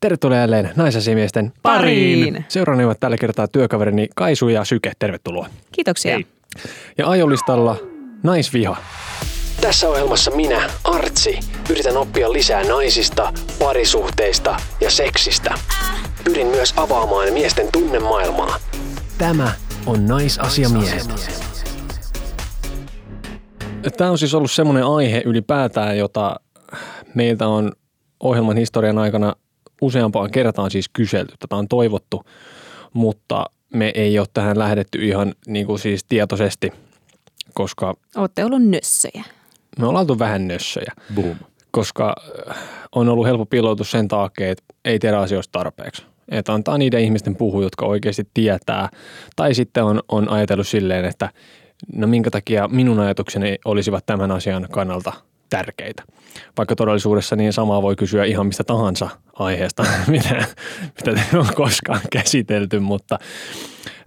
Tervetuloa jälleen naisasimiesten pariin. Seuraani ovat tällä kertaa työkaverini Kaisu ja Syke. Tervetuloa. Kiitoksia. Hei. Ja ajolistalla naisviha. Tässä ohjelmassa minä, Artsi, yritän oppia lisää naisista, parisuhteista ja seksistä. Pyrin myös avaamaan miesten tunnemaailmaa. Tämä on naisasiamiehet. Tämä on siis ollut semmoinen aihe ylipäätään, jota meiltä on ohjelman historian aikana useampaan kertaan siis kyselty. Tätä on toivottu, mutta me ei ole tähän lähdetty ihan niin kuin siis tietoisesti, koska... Olette ollut nössöjä. Me ollaan oltu vähän nössöjä. Boom. Koska on ollut helppo piiloutua sen taakkeen, että ei tiedä asioista tarpeeksi. Että antaa niiden ihmisten puhua, jotka oikeasti tietää. Tai sitten on ajatellut silleen, että no minkä takia minun ajatukseni olisivat tämän asian kannalta tärkeitä. Vaikka todellisuudessa niin samaa voi kysyä ihan mistä tahansa aiheesta, mitä te on koskaan käsitelty, mutta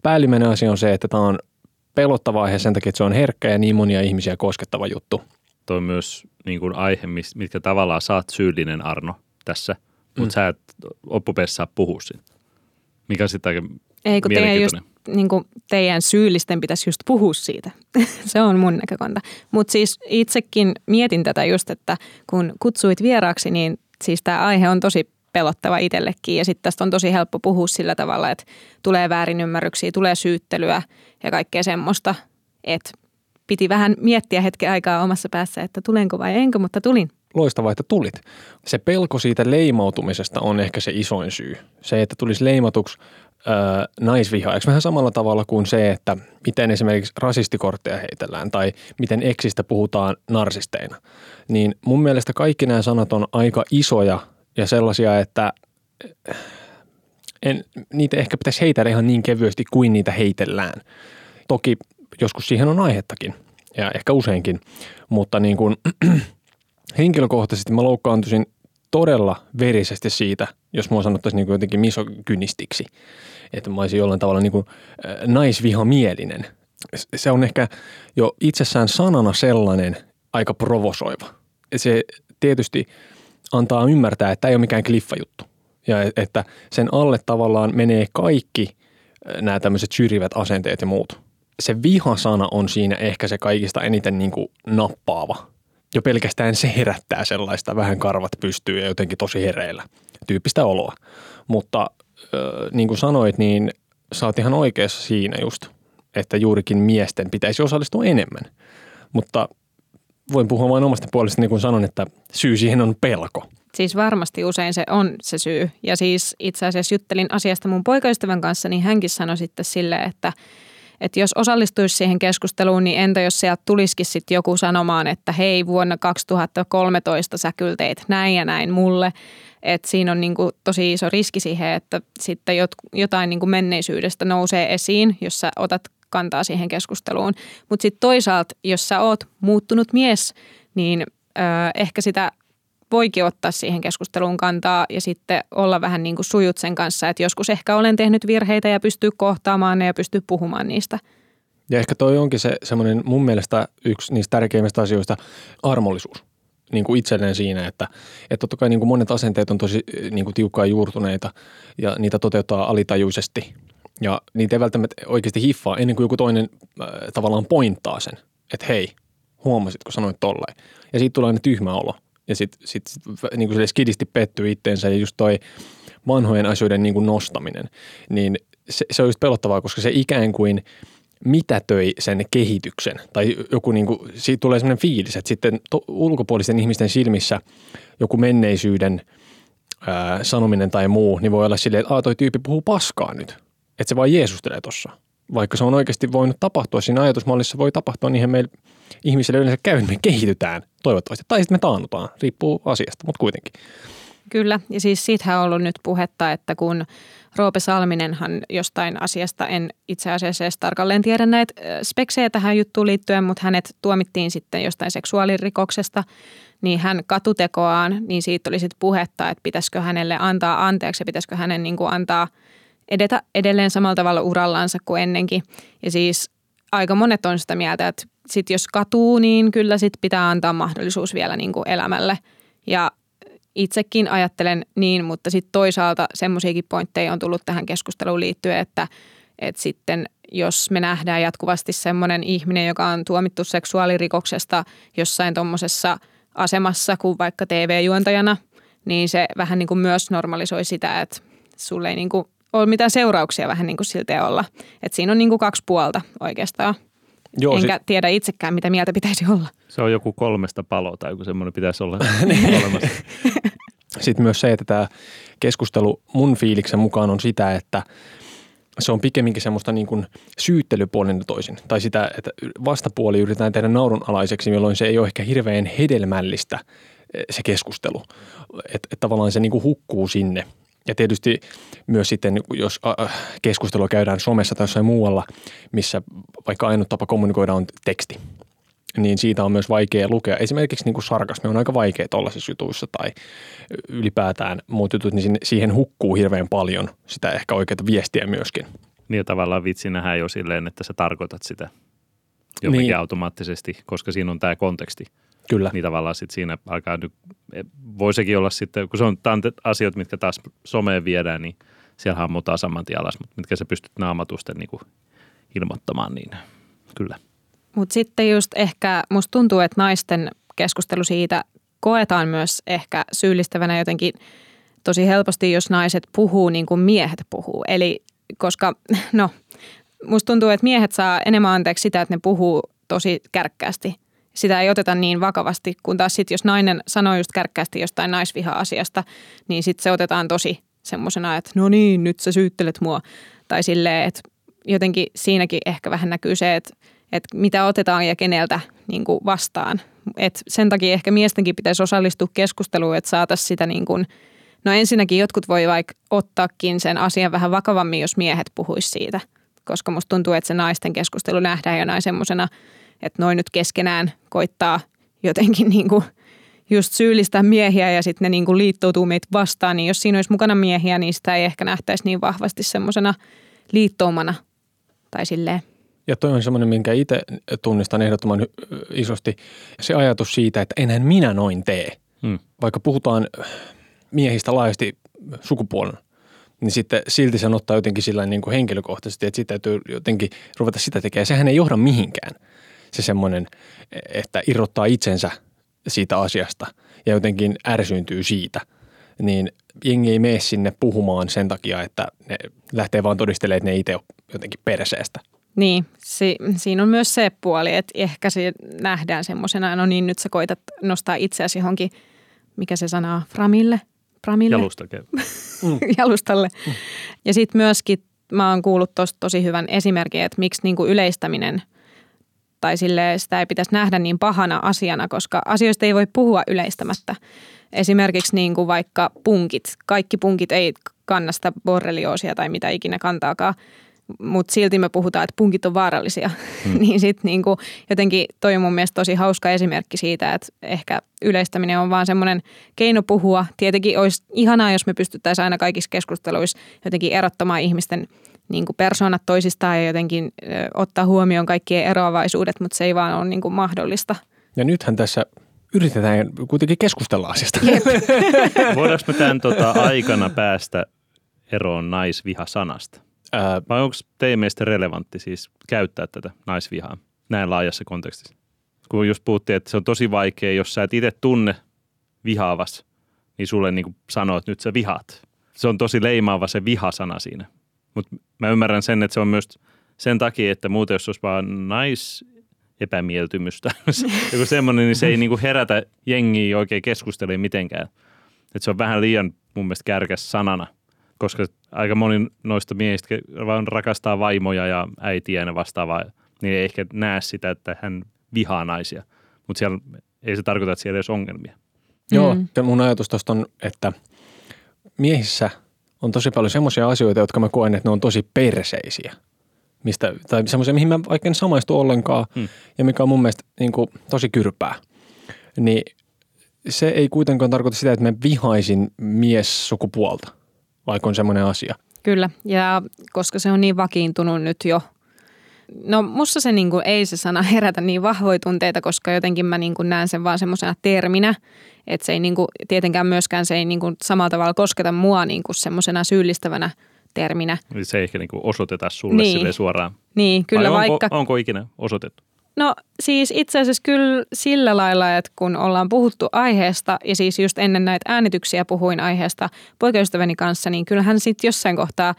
päällimmäinen asia on se, että tämä on pelottava aihe sen takia, että se on herkkä ja niin monia ihmisiä koskettava juttu. Tuo on myös niin kuin aihe, mitkä tavallaan saat syyllinen, Arno, tässä, mutta sä et loppupeessa saa puhua siitä. Mikä on sitten aika mielenkiintoinen. Niin kuin teidän syyllisten pitäisi just puhua siitä. Se on mun näkökanta. Mutta siis itsekin mietin tätä just, että kun kutsuit vieraaksi, niin siis tämä aihe on tosi pelottava itsellekin. Ja sitten tästä on tosi helppo puhua sillä tavalla, että tulee väärinymmärryksiä, tulee syyttelyä ja kaikkea semmoista. Että piti vähän miettiä hetken aikaa omassa päässä, että tulenko vai enkö, mutta tulin. Loistavaa, että tulit. Se pelko siitä leimautumisesta on ehkä se isoin syy. Se, että tulisi leimatuksi naisvihaajaksi. Vähän samalla tavalla kuin se, että miten esimerkiksi rasistikortteja heitellään tai miten eksistä puhutaan narsisteina. Niin mun mielestä kaikki nämä sanat on aika isoja ja sellaisia, että niitä ehkä pitäisi heitellä ihan niin kevyesti kuin niitä heitellään. Toki joskus siihen on aihettakin ja ehkä useinkin, mutta niin kuin henkilökohtaisesti mä loukkaantuisin todella verisesti siitä, jos mua sanottaisiin niin jotenkin misogynistiksi, että mä olisin jollain tavalla niin kuin naisvihamielinen. Se on ehkä jo itsessään sanana sellainen aika provosoiva. Se tietysti antaa ymmärtää, että ei ole mikään kliffajuttu ja että sen alle tavallaan menee kaikki nämä tämmöiset syrjivät asenteet ja muut. Se vihasana on siinä ehkä se kaikista eniten niin kuin nappaava. Jo pelkästään se herättää sellaista vähän karvat pystyy ja jotenkin tosi hereillä tyyppistä oloa. Mutta niin kuin sanoit, niin sä oot ihan oikeassa siinä just, että juurikin miesten pitäisi osallistua enemmän. Mutta voin puhua vain omasta puolestani, niin kun sanon, että syy siihen on pelko. Siis varmasti usein se on se syy. Ja siis itse asiassa juttelin asiasta mun poikaystävän kanssa, niin hänkin sanoi sitten silleen, että jos osallistuisi siihen keskusteluun, niin entä jos sieltä tulisikin sitten joku sanomaan, että hei, vuonna 2013 sä kyllä teit näin ja näin mulle. Että siinä on niinku tosi iso riski siihen, että sitten jotain niinku menneisyydestä nousee esiin, jos sä otat kantaa siihen keskusteluun. Mutta sitten toisaalta, jos sä oot muuttunut mies, niin ehkä sitä voikin ottaa siihen keskusteluun kantaa ja sitten olla vähän niin kuin sujut sen kanssa, että joskus ehkä olen tehnyt virheitä ja pystyy kohtaamaan ne ja pystyy puhumaan niistä. Ja ehkä toi onkin se semmoinen mun mielestä yksi niistä tärkeimmistä asioista, armollisuus niin kuin itselleen siinä, että totta kai niin kuin monet asenteet on tosi niin kuin tiukkaan juurtuneita ja niitä toteuttaa alitajuisesti ja niitä ei välttämättä oikeasti hiffaa ennen kuin joku toinen tavallaan pointtaa sen, että hei, huomasitko sanoit tolleen ja siitä tulee aina tyhmä olo. Ja sit niin kuin skidisti pettyy itteensä ja just toi vanhojen asioiden niin kuin nostaminen, niin se on just pelottavaa, koska se ikään kuin mitätöi sen kehityksen. Tai joku niin kuin, siitä tulee sellainen fiilis, että sitten ulkopuolisten ihmisten silmissä joku menneisyyden sanominen tai muu, niin voi olla silleen, että toi tyyppi puhuu paskaa nyt. Että se vaan jeesustelee tossa. Vaikka se on oikeasti voinut tapahtua siinä ajatusmallissa, voi tapahtua niihin meillä ihmisille yleensä käy, me kehitytään toivottavasti. Tai sitten me taannutaan, riippuu asiasta, mutta kuitenkin. Kyllä, ja siis siitähän on ollut nyt puhetta, että kun Roope Salminenhan jostain asiasta, en itse asiassa edes tarkalleen tiedä näitä speksejä tähän juttuun liittyen, mutta hänet tuomittiin sitten jostain seksuaalirikoksesta, niin hän katutekoaan, niin siitä oli sitten puhetta, että pitäisikö hänelle antaa anteeksi ja pitäisikö hänen niin kuin antaa edetä edelleen samalla tavalla urallaansa kuin ennenkin. Ja siis aika monet on sitä mieltä, että sit jos katuu, niin kyllä sit pitää antaa mahdollisuus vielä niin kuin elämälle. Ja itsekin ajattelen niin, mutta sitten toisaalta semmoisiakin pointteja on tullut tähän keskusteluun liittyen, että sitten jos me nähdään jatkuvasti semmoinen ihminen, joka on tuomittu seksuaalirikoksesta jossain tuommoisessa asemassa kuin vaikka TV-juontajana, niin se vähän niin kuin myös normalisoi sitä, että sulle ei niin kuin ole mitään seurauksia vähän niin kuin siltä olla. Että siinä on niin kuin kaksi puolta oikeastaan. Joo, enkä tiedä itsekään, mitä mieltä pitäisi olla. Se on joku kolmesta palo tai joku semmoinen pitäisi olla olemassa. Sitten myös se, että tämä keskustelu mun fiiliksen mukaan on sitä, että se on pikemminkin semmoista niin kuin syyttelypuolinen toisin. Tai sitä, että vastapuoli yritetään tehdä naurunalaiseksi, jolloin se ei ole ehkä hirveän hedelmällistä se keskustelu. Että tavallaan se niin kuin hukkuu sinne. Ja tietysti myös sitten, jos keskustelua käydään somessa tai jossain muualla, missä vaikka ainut tapa kommunikoida on teksti, niin siitä on myös vaikea lukea. Esimerkiksi niin kuin sarkasmi on aika vaikea tuollaisissa jutuissa tai ylipäätään muut jutut, niin siihen hukkuu hirveän paljon sitä ehkä oikeaa viestiä myöskin. Niin tavallaan vitsi nähdään jo silleen, että sä tarkoitat sitä jotenkin niin automaattisesti, koska siinä on tämä konteksti. Kyllä. Niin tavallaan sitten siinä alkaa nyt, voi sekin olla sitten, kun se on asioita, mitkä taas someen viedään, niin siellä ammutaan saman tien alas, mutta mitkä sä pystyt naamatusten niin ilmoittamaan, niin kyllä. Mutta sitten just ehkä musta tuntuu, että naisten keskustelu siitä koetaan myös ehkä syyllistävänä jotenkin tosi helposti, jos naiset puhuu niin kuin miehet puhuu. Eli koska, no, musta tuntuu, että miehet saa enemmän anteeksi sitä, että ne puhuu tosi kärkkäästi. Sitä ei oteta niin vakavasti, kun taas sitten jos nainen sanoo just kärkkäästi jostain naisviha-asiasta, niin sitten se otetaan tosi semmoisena, että no niin, nyt sä syyttelet mua. Tai silleen, että jotenkin siinäkin ehkä vähän näkyy se, että mitä otetaan ja keneltä niin kuin vastaan. Et sen takia ehkä miestenkin pitäisi osallistua keskusteluun, että saataisiin sitä niin kuin, no ensinnäkin jotkut voi vaikka ottaakin sen asian vähän vakavammin, jos miehet puhuisi siitä. Koska musta tuntuu, että se naisten keskustelu nähdään jonain semmoisena, että noin nyt keskenään koittaa jotenkin niin kuin just syyllistää miehiä ja sitten ne niin kuin liittoutuu meitä vastaan. Niin jos siinä olisi mukana miehiä, niin sitä ei ehkä nähtäisi niin vahvasti semmoisena liittoumana tai silleen. Ja toi on semmoinen, minkä itse tunnistan ehdottoman isosti. Se ajatus siitä, että enhän minä noin tee. Vaikka puhutaan miehistä laajasti sukupuolena, niin sitten silti sen ottaa jotenkin sillä niin kuin henkilökohtaisesti, että siitä täytyy jotenkin ruveta sitä tekemään. Sehän ei johda mihinkään. Se semmoinen, että irrottaa itsensä siitä asiasta ja jotenkin ärsyyntyy siitä, niin jengi ei mene sinne puhumaan sen takia, että ne lähtee vaan todistelemaan, että ne itse on jotenkin perseestä. Niin, siinä on myös se puoli, että ehkä se nähdään semmoisena, no niin nyt sä koitat nostaa itseäsi johonkin, mikä se sanaa, framille? Jalustalle. Ja sitten myöskin mä oon kuullut tosta tosi hyvän esimerkin, että miksi niinku yleistäminen tai silleen sitä ei pitäisi nähdä niin pahana asiana, koska asioista ei voi puhua yleistämättä. Esimerkiksi niin kuin vaikka punkit. Kaikki punkit ei kanna sitä borrelioosia tai mitä ikinä kantaakaan, mutta silti me puhutaan, että punkit on vaarallisia. Niin sitten niin kuin jotenkin toi on mun mielestä tosi hauska esimerkki siitä, että ehkä yleistäminen on vaan semmoinen keino puhua. Tietenkin olisi ihanaa, jos me pystyttäisiin aina kaikissa keskusteluissa jotenkin erottamaan ihmisten niin kuin persoonat toisistaan ja jotenkin ottaa huomioon kaikkien eroavaisuudet, mutta se ei vaan ole niin kuin mahdollista. Ja nythän tässä yritetään kuitenkin keskustella asiasta. Voidaanko me tämän aikana päästä eroon naisviha-sanasta? Vai onko teidän mielestä relevantti siis käyttää tätä naisvihaa näin laajassa kontekstissa? Kun just puhuttiin, että se on tosi vaikea, jos sä et itse tunne vihaavas, niin sulle niin kuin sanoo, että nyt sä vihaat. Se on tosi leimaava se viha-sana siinä. Mutta mä ymmärrän sen, että se on myös sen takia, että muuten jos olisi vaan naisepämieltymystä joku semmoinen, niin se ei niinku herätä jengiä oikein keskustelemaan mitenkään. Että se on vähän liian mun mielestä kärkäs sanana, koska aika moni noista miehistä vaan rakastaa vaimoja ja äitiä ja vastaavaa, niin ei ehkä näe sitä, että hän vihaa naisia. Mutta siellä ei se tarkoita, että siellä ei olisi ongelmia. Joo, ja mun ajatus tuosta on, että miehissä on tosi paljon semmoisia asioita, jotka mä koen, että ne on tosi perseisiä. Mistä, tai semmoisia, mihin mä vaikka en samaistu ollenkaan ja mikä on mun mielestä niin kuin tosi kyrpää. Niin se ei kuitenkaan tarkoita sitä, että mä vihaisin miessukupuolta, vaikka on semmoinen asia. Kyllä, ja koska se on niin vakiintunut nyt jo, no musta se niinku ei se sana herätä niin vahvoja tunteita, koska jotenkin mä niinku näen sen vaan semmoisena terminä, että se ei niinku, tietenkään myöskään se ei niinku samalla tavalla kosketa mua niinku semmoisena syyllistävänä terminä. Eli se ei ehkä niinku osoiteta sulle niin suoraan. Niin, kyllä vai vaikka. Onko ikinä osoitettu? No siis itse asiassa kyllä sillä lailla, että kun ollaan puhuttu aiheesta ja siis just ennen näitä äänityksiä puhuin aiheesta poikaystäväni kanssa, niin kyllähän sitten jossain kohtaa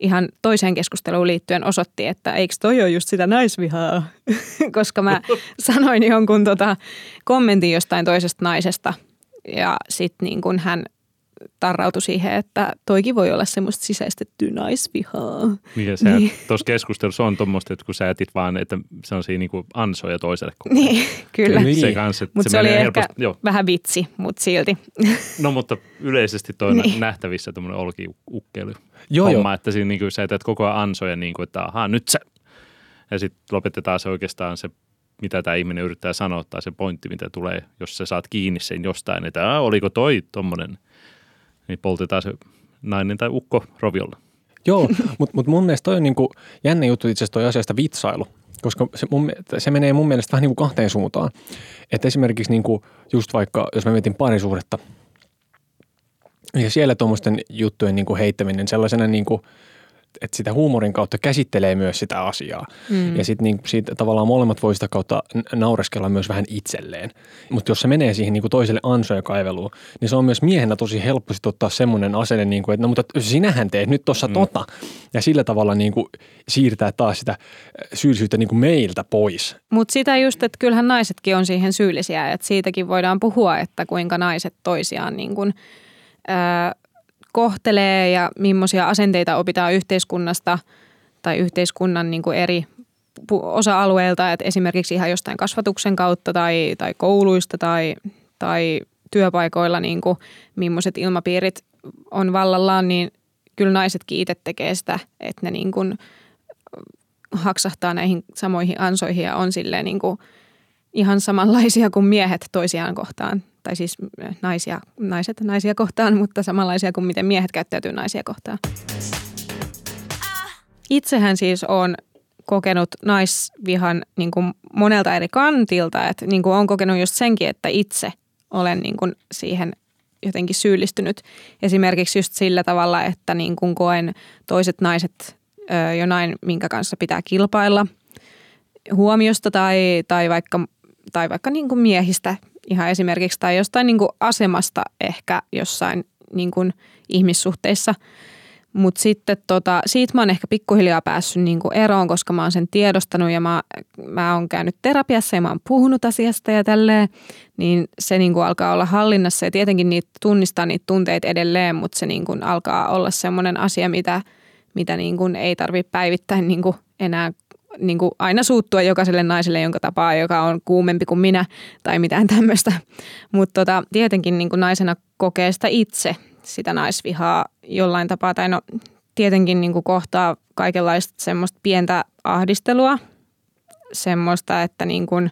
ihan toiseen keskusteluun liittyen osoitti, että eikö toi ole just sitä naisvihaa, koska mä sanoin jonkun kommentin jostain toisesta naisesta ja sitten niin kun hän tarrautui siihen, että toikin voi olla semmoista sisäistettyä naisvihaa. Ja se niin. Tuossa keskustelussa on tuommoista, että kun sä etit vaan, että sellaisia niin kuin ansoja toiselle. Niin, kyllä. Mutta se oli ehkä vähän vitsi, mutta silti. No mutta yleisesti toi niin nähtävissä tuommoinen olkiukkelu. Joo, homma, jo. Että siinä niin kuin sä etät koko ajan ansoja, niin kuin, että ahaa, nyt sä. Ja sitten lopetetaan se oikeastaan se, mitä tämä ihminen yrittää sanoa, tai se pointti, mitä tulee, jos sä saat kiinni sen jostain, että oliko toi tuommoinen. Niin poltetaan se nainen tai ukko roviolla. Joo, mutta mun mielestä toi on niin kuin jännä juttu itse asiassa toi asiasta vitsailu, koska se menee mun mielestä vähän niin kuin kahteen suuntaan. Että esimerkiksi niin kuin just vaikka, jos mä mietin parisuhdetta, ja siellä tuommoisten juttujen niin kuin heittäminen sellaisena, niin kuin, että sitä huumorin kautta käsittelee myös sitä asiaa. Mm. Ja sitten niin, siitä tavallaan molemmat voi sitä kautta naureskella myös vähän itselleen. Mutta jos se menee siihen niin kuin toiselle ansoja kaiveluun, niin se on myös miehenä tosi helppo sit ottaa semmoinen asenne, niin kuin, että no mutta sinähän teet nyt tuossa tota. Ja sillä tavalla niin kuin siirtää taas sitä syyllisyyttä niin kuin meiltä pois. Mutta sitä just, että kyllähän naisetkin on siihen syyllisiä, että siitäkin voidaan puhua, että kuinka naiset toisiaan niin kuin, kohtelee ja millaisia asenteita opitaan yhteiskunnasta tai yhteiskunnan niin kuin eri osa-alueilta, että esimerkiksi ihan jostain kasvatuksen kautta tai kouluista tai työpaikoilla niin kuin millaiset ilmapiirit on vallallaan, niin kyllä naisetkin itse tekee sitä, että ne niin kuin haksahtaa näihin samoihin ansoihin ja on silleen niin kuin ihan samanlaisia kuin miehet toisiaan kohtaan. Tai siis naiset naisia kohtaan, mutta samanlaisia kuin miten miehet käyttäytyy naisia kohtaan. Itsehän siis on kokenut naisvihan niin kuin monelta eri kantilta. Että niin kuin olen kokenut just senkin, että itse olen niin kuin siihen jotenkin syyllistynyt. Esimerkiksi just sillä tavalla, että niin kuin koen toiset naiset jonain, minkä kanssa pitää kilpailla huomiosta tai vaikka niin kuin miehistä ihan esimerkiksi tai jostain niin kuin asemasta ehkä jossain niin kuin ihmissuhteissa. Mutta sitten siitä mä oon ehkä pikkuhiljaa päässyt niin kuin eroon, koska mä oon sen tiedostanut ja mä oon käynyt terapiassa ja mä oon puhunut asiasta ja tälleen. Niin se niin kuin alkaa olla hallinnassa ja tietenkin tunnistaa niitä tunteita edelleen, mutta se niin kuin alkaa olla semmoinen asia, mitä niin kuin ei tarvitse päivittäin niin kuin enää niin kuin aina suuttua jokaiselle naiselle, jonka tapaa, joka on kuumempi kuin minä tai mitään tämmöistä. Mutta tietenkin niin kuin naisena kokee sitä itse, sitä naisvihaa jollain tapaa. Tai no tietenkin niin kuin kohtaa kaikenlaista semmoista pientä ahdistelua. Semmoista, että niin kuin,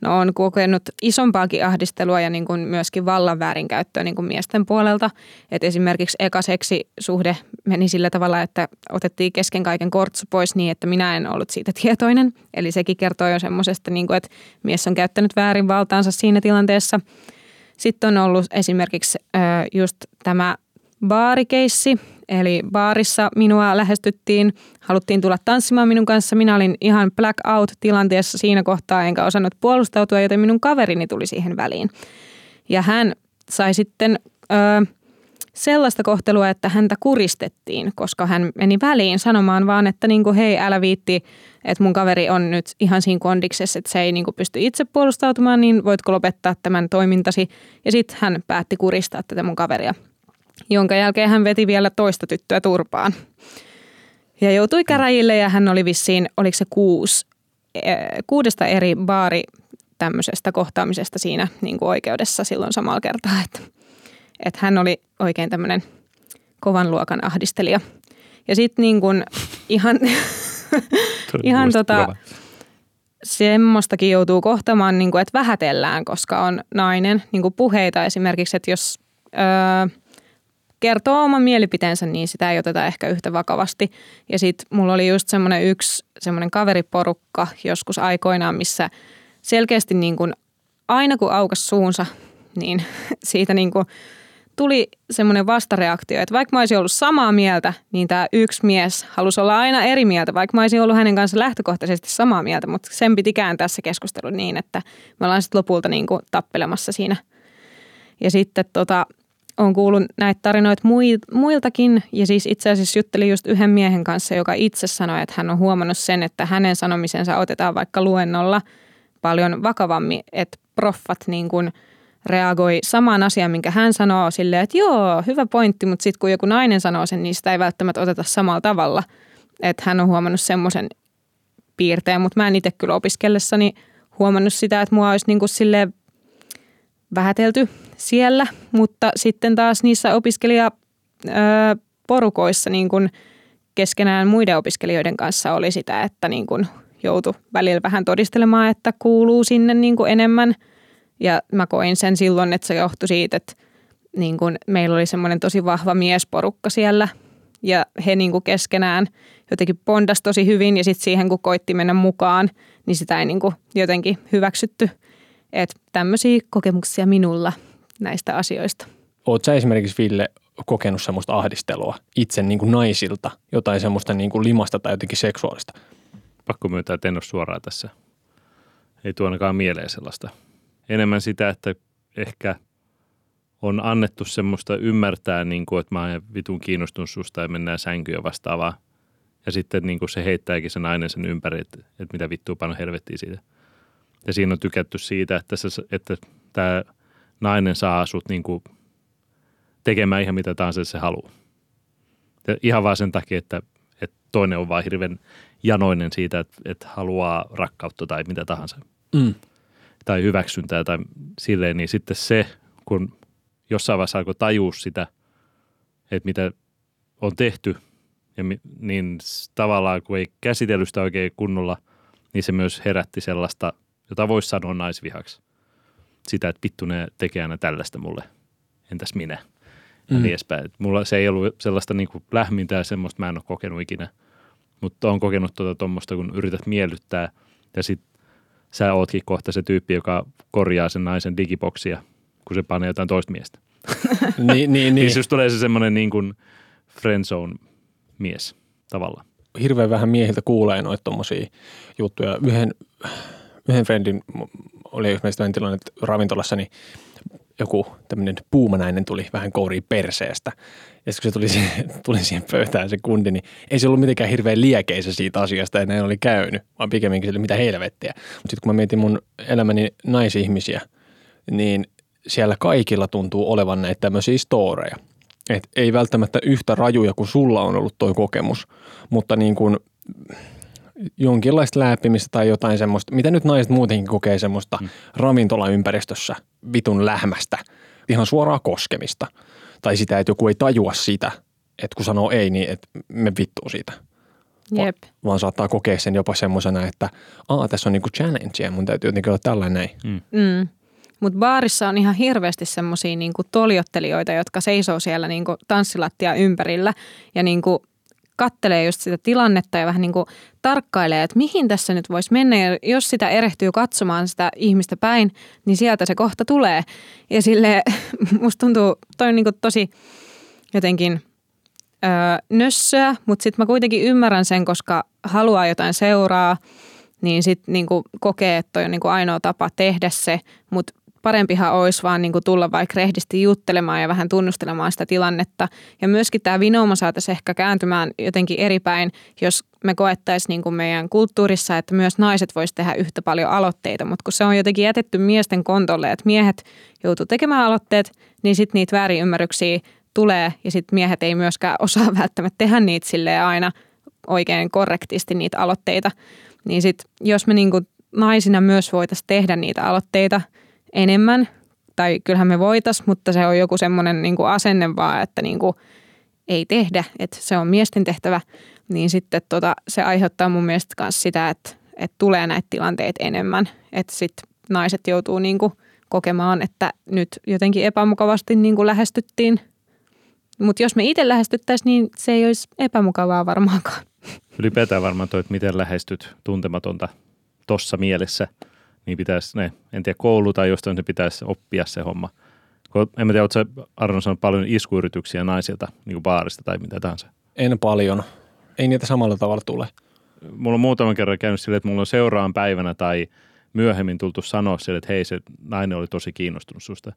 no on kokenut isompaakin ahdistelua ja niin kuin myöskin vallan väärinkäyttöä niin kuin miesten puolelta. Et esimerkiksi eka seksisuhde meni sillä tavalla, että otettiin kesken kaiken kortsu pois niin, että minä en ollut siitä tietoinen. Eli sekin kertoo jo semmoisesta, niin kuin, että mies on käyttänyt väärin valtaansa siinä tilanteessa. Sitten on ollut esimerkiksi just tämä baarikeissi. Eli baarissa minua lähestyttiin, haluttiin tulla tanssimaan minun kanssa. Minä olin ihan blackout-tilanteessa siinä kohtaa, enkä osannut puolustautua, joten minun kaverini tuli siihen väliin. Ja hän sai sitten sellaista kohtelua, että häntä kuristettiin, koska hän meni väliin sanomaan vaan, että niinku, hei älä viitti, että mun kaveri on nyt ihan siinä kondiksessa, että se ei niinku pysty itse puolustautumaan, niin voitko lopettaa tämän toimintasi. Ja sitten hän päätti kuristaa tätä mun kaveria, jonka jälkeen hän veti vielä toista tyttöä turpaan. Ja joutui käräjille ja hän oli vissiin, oliko se 6 eri baari tämmöisestä kohtaamisesta siinä niin kuin oikeudessa silloin samalla kertaa. Että hän oli oikein tämmöinen kovan luokan ahdistelija. Ja sitten niin kuin ihan semmoistakin joutuu kohtamaan, niin kuin, että vähätellään, koska on nainen. Niin kuin puheita esimerkiksi, että jos kertoo oman mielipiteensä, niin sitä ei oteta ehkä yhtä vakavasti. Ja sitten mulla oli just semmoinen kaveriporukka joskus aikoinaan, missä selkeästi niin kun aina kun aukas suunsa, niin siitä niin kun tuli semmoinen vastareaktio, että vaikka mä olisin ollut samaa mieltä, niin tämä yksi mies halusi olla aina eri mieltä, vaikka mä olisin ollut hänen kanssa lähtökohtaisesti samaa mieltä, mutta sen piti kääntää se keskustelu niin, että me ollaan sitten lopulta niin kun tappelemassa siinä. Ja sitten on kuullut näitä tarinoita muiltakin ja siis itse asiassa juttelin just yhden miehen kanssa, joka itse sanoi, että hän on huomannut sen, että hänen sanomisensa otetaan vaikka luennolla paljon vakavammin, että proffat niin kuin reagoi samaan asiaan, minkä hän sanoo silleen, että joo, hyvä pointti, mutta sitten kun joku nainen sanoo sen, niin sitä ei välttämättä oteta samalla tavalla. Että hän on huomannut semmoisen piirteen, mutta mä en itse kyllä opiskellessani huomannut sitä, että mua olisi niin kuin silleen vähätelty siellä, mutta sitten taas niissä opiskelijaporukoissa niin kuin keskenään muiden opiskelijoiden kanssa oli sitä, että niin kuin joutui välillä vähän todistelemaan, että kuuluu sinne niin kuin enemmän. Ja mä koin sen silloin, että se johtui siitä, että niin kuin meillä oli semmoinen tosi vahva miesporukka siellä ja he niin kuin keskenään jotenkin bondasi tosi hyvin ja sitten siihen kun koitti mennä mukaan, niin sitä ei niin kuin jotenkin hyväksytty. Että tämmöisiä kokemuksia minulla näistä asioista. Oot sä esimerkiksi, Ville, kokenut semmoista ahdistelua itse niin kuin naisilta, jotain semmoista niin kuin limasta tai jotenkin seksuaalista? Pakko myöntää, että en ole suoraan tässä. Ei tuo ainakaan mieleen sellaista. Enemmän sitä, että ehkä on annettu semmoista ymmärtää, niin kuin, että mä oon vitun kiinnostunut susta ja mennään sänkyä vastaavaa. Ja sitten niin kuin se heittääkin sen nainen sen ympäri, että mitä vittua pano helvettiin siitä. Ja siinä on tykätty siitä, että tämä nainen saa sut niinku tekemään ihan mitä tahansa se haluaa. Ja ihan vaan sen takia, että toinen on vaan hirveän janoinen siitä, että haluaa rakkautta tai mitä tahansa. Mm. Tai hyväksyntää tai silleen. Niin sitten se, kun jossain vaiheessa alkoi tajua sitä, että mitä on tehty, niin tavallaan kun ei käsitellyt sitä oikein kunnolla, niin se myös herätti sellaista, jota voisi sanoa naisvihaksi. Sitä, että vittu ne tekee aina tällaista mulle. Entäs minä? Ja niin edespäin. Mulla se ei ollut sellaista niin kuin lähmintää, semmoista mä en ole kokenut ikinä. Mutta olen kokenut tuommoista, kun yrität miellyttää. Ja sit sä ootkin kohta se tyyppi, joka korjaa sen naisen digiboksia, kun se panee jotain toista miestä. Niin. Siis just tulee se semmoinen niin kuin friendzone-mies tavallaan. Hirveän vähän miehiltä kuulee noita tommosia juttuja. Yhden friendin oli yhdessä tilanne, että ravintolassa niin joku tämmöinen puumanäinen tuli vähän kouriin perseestä. Ja sitten kun se tuli siihen pöytään se kundi, niin ei se ollut mitenkään hirveän liekeisä siitä asiasta, että näin oli käynyt, vaan pikemminkin sille mitä helvettiä. Mutta sitten kun mä mietin mun elämäni naisihmisiä, niin siellä kaikilla tuntuu olevan näitä tämmöisiä storeja. Et ei välttämättä yhtä rajuja kuin sulla on ollut toi kokemus, mutta niin kuin jonkinlaista läppimistä tai jotain semmoista, mitä nyt naiset muutenkin kokee semmoista ravintolaympäristössä vitun lähmästä, ihan suoraa koskemista. Tai sitä, että joku ei tajua sitä, että kun sanoo ei, niin että me vittuu siitä. Jep. Vaan saattaa kokea sen jopa semmoisena, että tässä on niinku challenge, mun täytyy jotenkin olla tällainen näin. Mm. Mutta baarissa on ihan hirveästi semmoisia niinku toljottelijoita, jotka seisoo siellä niinku tanssilattia ympärillä ja niinku kattelee just sitä tilannetta ja vähän niin kuin tarkkailee, että mihin tässä nyt voisi mennä. Ja jos sitä erehtyy katsomaan sitä ihmistä päin, niin sieltä se kohta tulee. Ja silleen musta tuntuu, toi on niin kuin tosi jotenkin nössöä, mutta sitten mä kuitenkin ymmärrän sen, koska haluaa jotain seuraa, niin sitten niin kuin kokee, että toi on niin kuin ainoa tapa tehdä se. Mutta parempihan olisi vaan niin kuin tulla vaikka rehdisti juttelemaan ja vähän tunnustelemaan sitä tilannetta. Ja myöskin tämä vinooma saataisiin ehkä kääntymään jotenkin eri päin, jos me koettaisiin niin kuin meidän kulttuurissa, että myös naiset voisivat tehdä yhtä paljon aloitteita. Mutta kun se on jotenkin jätetty miesten kontolle, että miehet joutuu tekemään aloitteet, niin sitten niitä väärinymmärryksiä tulee. Ja sitten miehet ei myöskään osaa välttämättä tehdä niitä silleen aina oikein korrektisti niitä aloitteita. Niin sitten jos me niin kuin naisina myös voitaisiin tehdä niitä aloitteita enemmän, tai kyllähän me voitais, mutta se on joku semmoinen niinku asenne vaan, että niinku ei tehdä, että se on miesten tehtävä, niin sitten se aiheuttaa mun mielestä myös sitä, että tulee näitä tilanteita enemmän, että sitten naiset joutuu niinku kokemaan, että nyt jotenkin epämukavasti niinku lähestyttiin, Mutta jos me itse lähestyttäisiin, niin se ei olisi epämukavaa varmaankaan. Ylipäätään varmaan toi, että miten lähestyt tuntematonta tossa mielessä, niin pitäisi ne, en tiedä koulu tai jostain se pitäisi oppia se homma. En mä tiedä, ootko sä Arnon saanut paljon iskuyrityksiä naisilta, niin kuin baarista tai mitä tahansa? En paljon. Ei niitä samalla tavalla tule. Mulla on muutaman kerran käynyt silleen, että mulla on seuraan päivänä tai myöhemmin tultu sanoa sille, että hei, se nainen oli tosi kiinnostunut susta.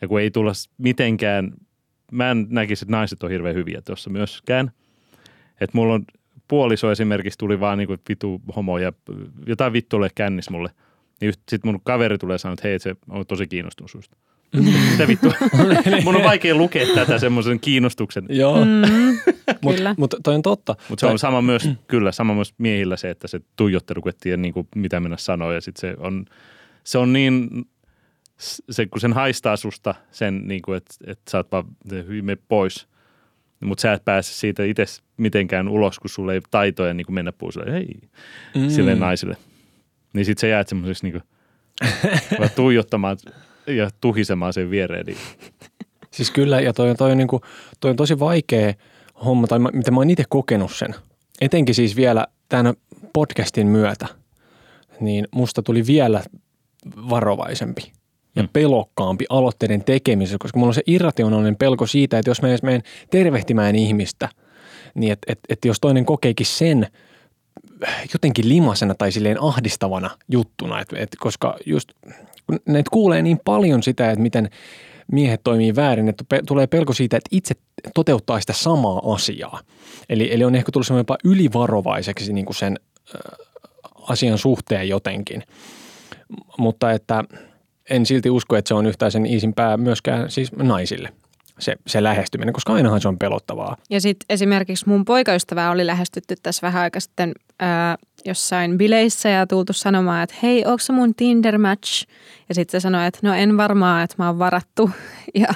Ja kun ei tulla mitenkään, mä en näkisi, että naiset on hirveän hyviä tuossa myöskään. Että mulla on puoliso esimerkiksi tuli vaan niinku vitu homo ja jotain vittu ole kännis mulle. Niin sitten mun kaveri tulee sanoa, että hei, se on tosi kiinnostunut susta. Mitä vittua? Mun on vaikea lukea tätä semmoisen kiinnostuksen. Joo. Mutta toi on totta. Mutta se on sama myös, kyllä, sama myös miehillä se, että se tuijottelu, kun et tiedä niin kuin mitä mennä sanoa. Ja sitten se on niin, se, kun sen haistaa susta, sen niin kuin, että sä oot vaan hyime pois. Mutta sä et pääse siitä itse mitenkään ulos, kun sulla ei taitoja niin kuin mennä puhuu sille, hei, sille naisille. Niin sit sä jäät semmoiseksi niin kuin, vaan tuijottamaan ja tuhisemaan sen viereen. Niin. Siis kyllä, ja toi on, niin kuin, toi on tosi vaikea homma, tai mitä mä oon itse kokenut sen. Etenkin siis vielä tämän podcastin myötä, niin musta tuli vielä varovaisempi ja pelokkaampi aloitteiden tekemisessä, koska mulla on se irrationaalinen pelko siitä, että jos mä edes menen tervehtimään ihmistä, niin että jos toinen kokeekin sen jotenkin limasena tai silleen ahdistavana juttuna, että koska just näitä kuulee niin paljon sitä, että miten miehet toimii väärin, että tulee pelko siitä, että itse toteuttaa sitä samaa asiaa. Eli on ehkä tullut semmoinen jopa ylivarovaiseksi niin kuin sen asian suhteen jotenkin, mutta että en silti usko, että se on yhtään sen iisimpää myöskään siis naisille se lähestyminen, koska ainahan se on pelottavaa. Ja sitten esimerkiksi mun poikaystävää oli lähestytty tässä vähän aikaa sitten jossain bileissä ja tultu sanomaan, että hei, onko se mun Tinder-match? Ja sitten se sanoi, että no en varmaan, että mä oon varattu. Ja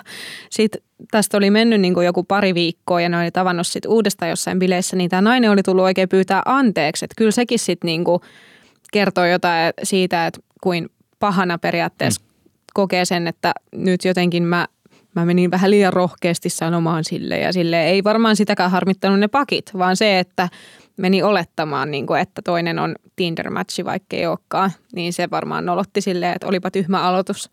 sitten tästä oli mennyt niin kuin joku pari viikkoa ja ne oli tavannut sitten uudestaan jossain bileissä, niin tämä nainen oli tullut oikein pyytää anteeksi. Että kyllä sekin sitten niin kuin kertoo jotain siitä, että kuin pahana periaatteessa kokee sen, että nyt jotenkin mä menin vähän liian rohkeasti sanomaan sille ja sille. Ei varmaan sitäkään harmittanut ne pakit, vaan se, että meni olettamaan, niin kuin, että toinen on Tinder-matchi, vaikka ei olekaan. Niin se varmaan nolotti silleen, että olipa tyhmä aloitus.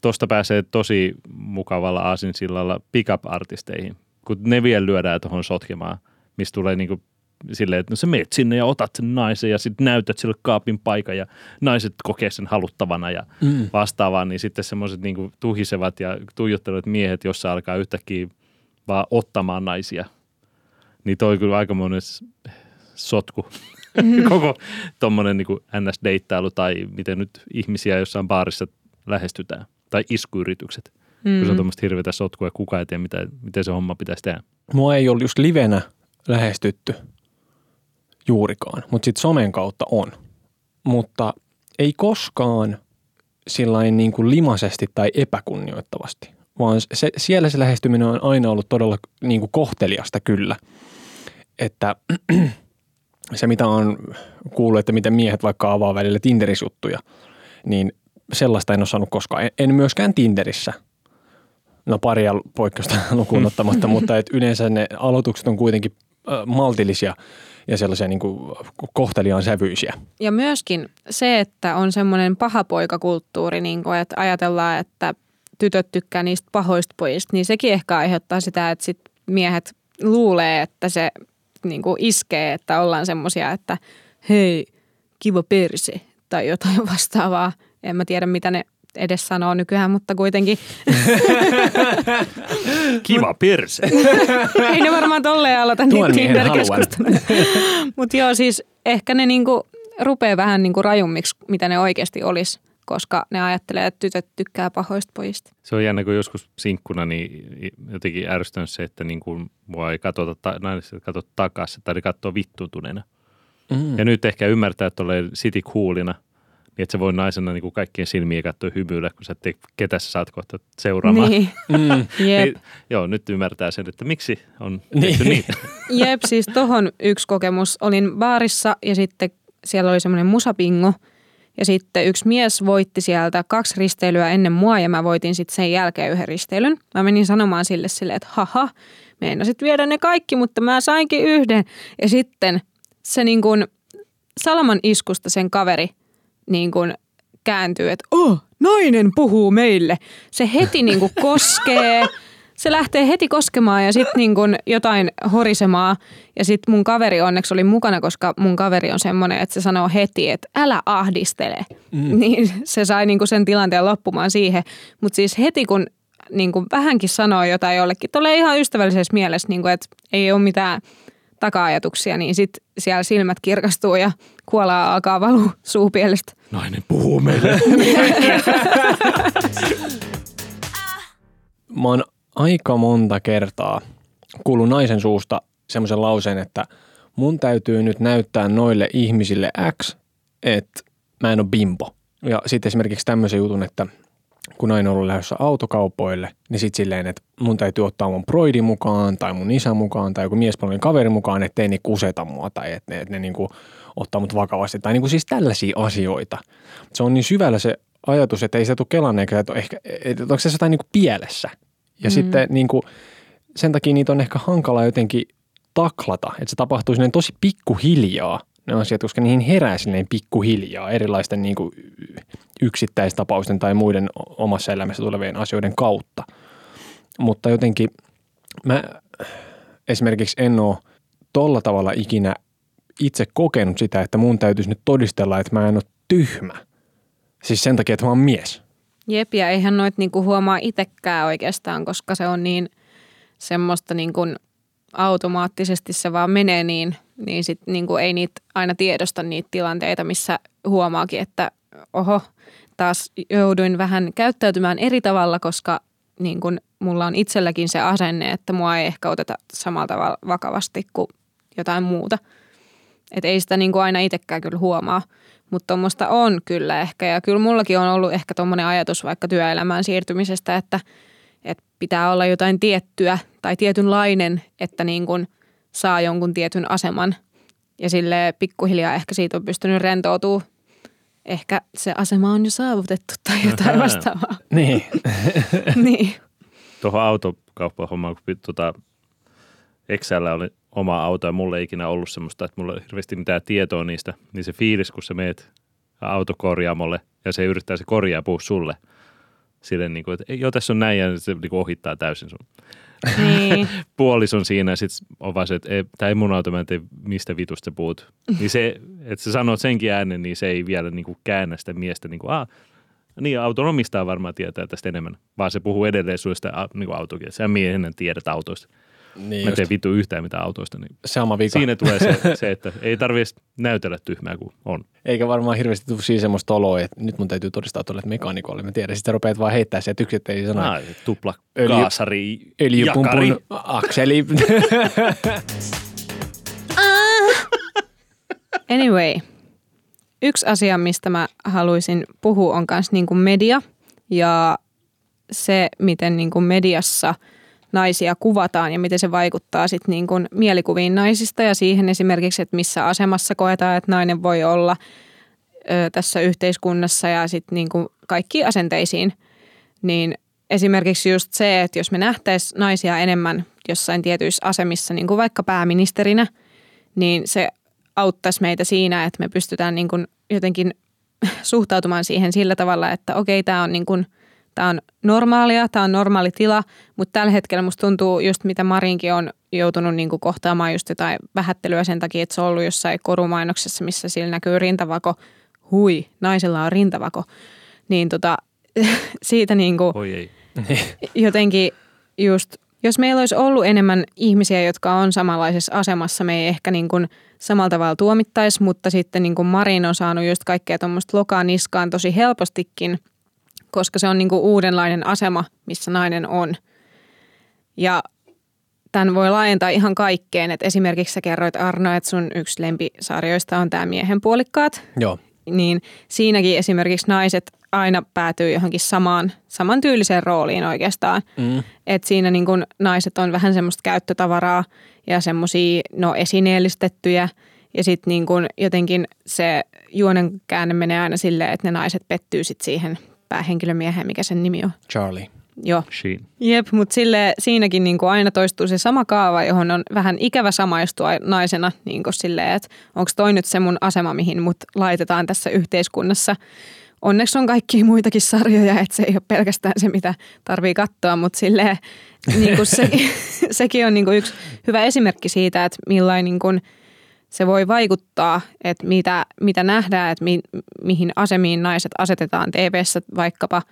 Tuosta pääsee tosi mukavalla aasinsillalla pick-up-artisteihin, kun ne vielä lyödään tuohon sotkemaan, mistä tulee niin kuin silleen, että no sä meet sinne ja otat sen naisen ja sitten näytät sille kaapin paikan ja naiset kokee sen haluttavana ja vastaavaan, niin sitten semmoiset niinku tuhisevat ja tuijottelevat miehet, jossa alkaa yhtäkkiä vaan ottamaan naisia. Niin toi on kyllä aikamoinen sotku. Koko tommonen niinku NS-deittailu tai miten nyt ihmisiä jossain baarissa lähestytään tai iskuyritykset. Kun se on tommoista hirveätä sotkua ja kukaan ei tiedä, miten se homma pitäisi tehdä. Mua ei ollut just livenä lähestytty juurikaan, mutta sitten somen kautta on. Mutta ei koskaan sillain niin kuin limaisesti tai epäkunnioittavasti, vaan siellä se lähestyminen on aina ollut todella niin kuin kohteliasta kyllä. Että se mitä on kuullut, että miten miehet vaikka avaa välillä Tinderisjuttuja, niin sellaista en ole saanut koskaan. En myöskään Tinderissä. No paria poikkeusta lukuun ottamatta, mutta et yleensä ne aloitukset on kuitenkin maltillisia ja sellaisia niin kuin kohteliaan sävyisiä. Ja myöskin se, että on semmoinen pahapoikakulttuuri, niin kuin, että ajatellaan, että tytöt tykkää niistä pahoista pojista, niin sekin ehkä aiheuttaa sitä, että sit miehet luulee, että se niin kuin iskee, että ollaan semmoisia, että hei, kiva perse tai jotain vastaavaa. En mä tiedä, mitä ne edes sanoo nykyään, mutta kuitenkin. Kiva perse. Ei ne varmaan tolleen aloita niitä Tinder-keskusteluja. Mutta joo, siis ehkä ne niinku rupeaa vähän niinku rajummiksi, mitä ne oikeasti olisi, koska ne ajattelee, että tytöt tykkää pahoista pojista. Se on jännä, kun joskus sinkkuna niin jotenkin ärsyttänyt se, että niinku mua ei katsota, naiset katso takaisin tai katsoo vittuuntuneena. Ja nyt ehkä ymmärtää, että olen city coolina. Niin, että se voi naisena niin kuin kaikkien silmiä katsoa hymyillä, kun sä et ketä sä saat kohta seuraamaan. Niin. Niin, joo, nyt ymmärtää sen, että miksi on tehty niin. Jep, siis tohon yksi kokemus. Olin baarissa ja sitten siellä oli semmoinen musapingo. Ja sitten yksi mies voitti sieltä 2 risteilyä ennen mua ja mä voitin sitten sen jälkeen 1 risteilyn. Mä menin sanomaan sille, että haha, meinasit viedä ne kaikki, mutta mä sainkin 1. Ja sitten se niin kuin salaman iskusta sen kaveri niin kuin kääntyy, että nainen puhuu meille. Se heti niin kuin koskee. Se lähtee heti koskemaan ja sitten niin kun jotain horisemaa. Ja sitten mun kaveri onneksi oli mukana, koska mun kaveri on semmoinen, että se sanoo heti, että älä ahdistele. Mm. Niin se sai niin kun sen tilanteen loppumaan siihen. Mutta siis heti kun niin kun vähänkin sanoo jotain jollekin, tulee ihan ystävällisessä mielessä, niin kun, että ei ole mitään taka-ajatuksia, niin sitten siellä silmät kirkastuu ja kuolaa alkaa valua suupielestä. Nainen puhuu meille. Mä oon aika monta kertaa kuuluu naisen suusta semmoisen lauseen, että mun täytyy nyt näyttää noille ihmisille X, että mä en ole bimbo. Ja sitten esimerkiksi tämmöisen jutun, että kun nainen on ollut lähdössä autokaupoille, niin sitten silleen, että mun täytyy ottaa mun broidi mukaan tai mun isä mukaan tai joku miespalvelun kaveri mukaan, ettei ne kuseta mua tai että ne niinku ottaa mut vakavasti. Tai niinku siis tällaisia asioita. Se on niin syvällä se ajatus, että ei sitä tule kelanneeksi, että onko se jotain niinku pielessä. Ja sitten niin kuin, sen takia niitä on ehkä hankala jotenkin taklata, että se tapahtuu silleen tosi pikkuhiljaa ne asiat, koska niihin herää silleen pikkuhiljaa erilaisten niin kuin yksittäistapausten tai muiden omassa elämässä tulevien asioiden kautta. Mutta jotenkin mä esimerkiksi en ole tolla tavalla ikinä itse kokenut sitä, että mun täytyisi nyt todistella, että mä en ole tyhmä. Siis sen takia, että mä oon mies. Jep, ja eihän noit niinku huomaa itsekään oikeastaan, koska se on niin semmoista niinku automaattisesti se vaan menee niin sit niinku ei niitä aina tiedosta niitä tilanteita, missä huomaakin, että oho, taas jouduin vähän käyttäytymään eri tavalla, koska niinku mulla on itselläkin se asenne, että mua ei ehkä oteta samalla tavalla vakavasti kuin jotain muuta. Että ei sitä niinku aina itsekään kyllä huomaa. Mutta tuommoista on kyllä ehkä, ja kyllä mullakin on ollut ehkä tuommoinen ajatus vaikka työelämään siirtymisestä, että pitää olla jotain tiettyä tai tietynlainen, että niin kun saa jonkun tietyn aseman. Ja silleen pikkuhiljaa ehkä siitä on pystynyt rentoutumaan. Ehkä se asema on jo saavutettu tai jotain vastaavaa. Niin. Tuohon autokauppahommaan, kun Excelillä oli oma auto ja mulla ei ikinä ollut semmoista, että mulla ei hirveästi mitään tietoa niistä, niin se fiilis, kun sä meet autokorjaamolle ja se yrittää se korjaa puhua sulle silleen, niin kuin, että joo, tässä on näin ja se niin kuin ohittaa täysin sun puolison siinä ja sitten on vaan se, että tämä ei mun auto, mä en tee, mistä vitusta puhut. Niin se, että sä sanot senkin äänen, niin se ei vielä niin kuin käännä sitä miestä niin kuin, niin auton omistaa varmaan tietää tästä enemmän, vaan se puhuu edelleen sulle sitä niin kuin autokin, sä miehenä tiedät autoista. Niin mä teen vittu yhtään mitään autoista. Niin sama vika. Siinä tulee se että ei tarvitse näytellä tyhmää kuin on. Eikä varmaan hirveästi tule siis semmoista oloa, että nyt mun täytyy todistaa tuolle mekaanikolle. Mä tiedän, sitten rupeat vaan heittää sieltä yksittäisiä sanoja. Tupla kaasari, öljypumpun, akseli. Anyway, yksi asia, mistä mä haluaisin puhua, on myös niin kuin media ja se, miten niin kuin mediassa naisia kuvataan ja miten se vaikuttaa sitten niin kuin mielikuviin naisista ja siihen esimerkiksi, että missä asemassa koetaan, että nainen voi olla tässä yhteiskunnassa ja sitten niin kuin kaikkiin asenteisiin. Niin esimerkiksi just se, että jos me nähtäisiin naisia enemmän jossain tietyissä asemissa, niin kuin vaikka pääministerinä, niin se auttaisi meitä siinä, että me pystytään niin kuin jotenkin suhtautumaan siihen sillä tavalla, että okei, tämä on niin kuin tämä on normaalia, tämä on normaali tila, mutta tällä hetkellä musta tuntuu just mitä Marinkin on joutunut niinku kohtaamaan just jotain vähättelyä sen takia, että se on ollut jossain korumainoksessa, missä sillä näkyy rintavako. Hui, naisella on rintavako. Niin siitä niinku jotenkin just, jos meillä olisi ollut enemmän ihmisiä, jotka on samanlaisessa asemassa, me ei ehkä niinku samalla tavalla tuomittaisi, mutta sitten niinku Marin on saanut just kaikkea tuommoista lokaa niskaan tosi helpostikin, koska se on niinku uudenlainen asema, missä nainen on. Ja tämän voi laajentaa ihan kaikkeen. Et esimerkiksi sä kerroit, Arno, että sun yksi lempisarjoista on tämä Miehen puolikkaat. Joo. Niin siinäkin esimerkiksi naiset aina päätyy johonkin samantyyliseen rooliin oikeastaan. Mm. Et siinä niinku naiset on vähän semmoista käyttötavaraa ja semmoisia esineellistettyjä Ja sitten niin kun jotenkin se juonen käänne menee aina silleen, että ne naiset pettyy sitten siihen päähenkilömieheen, mikä sen nimi on. Charlie. Joo. Sheen. Jep, mutta siinäkin niin kuin aina toistuu se sama kaava, johon on vähän ikävä samaistua naisena niin kuin silleen, että onko toi nyt se mun asema, mihin mut laitetaan tässä yhteiskunnassa. Onneksi on kaikkia muitakin sarjoja, että se ei ole pelkästään se, mitä tarvii katsoa, mutta silleen, niin kuin sekin on niin kuin yksi hyvä esimerkki siitä, että millain niin kuin se voi vaikuttaa, että mitä nähdään, että mihin asemiin naiset asetetaan TV:ssä vaikkapa,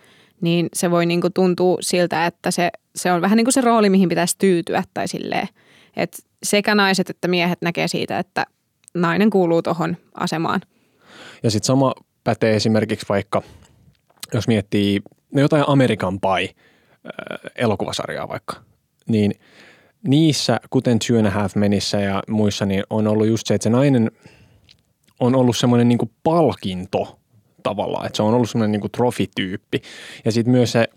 niin se voi niinku tuntua siltä, että se on vähän niin kuin se rooli, mihin pitäisi tyytyä tai silleen. Että sekä naiset että miehet näkee siitä, että nainen kuuluu tohon asemaan. Ja sitten sama pätee esimerkiksi vaikka, jos miettii jotain American Pie -elokuvasarjaa vaikka, niin niissä, kuten Two and a Half Menissä ja muissa, niin on ollut just se, että se nainen on ollut semmoinen niinku palkinto tavallaan, että se on ollut semmoinen niinku trofityyppi. Ja sitten myös se,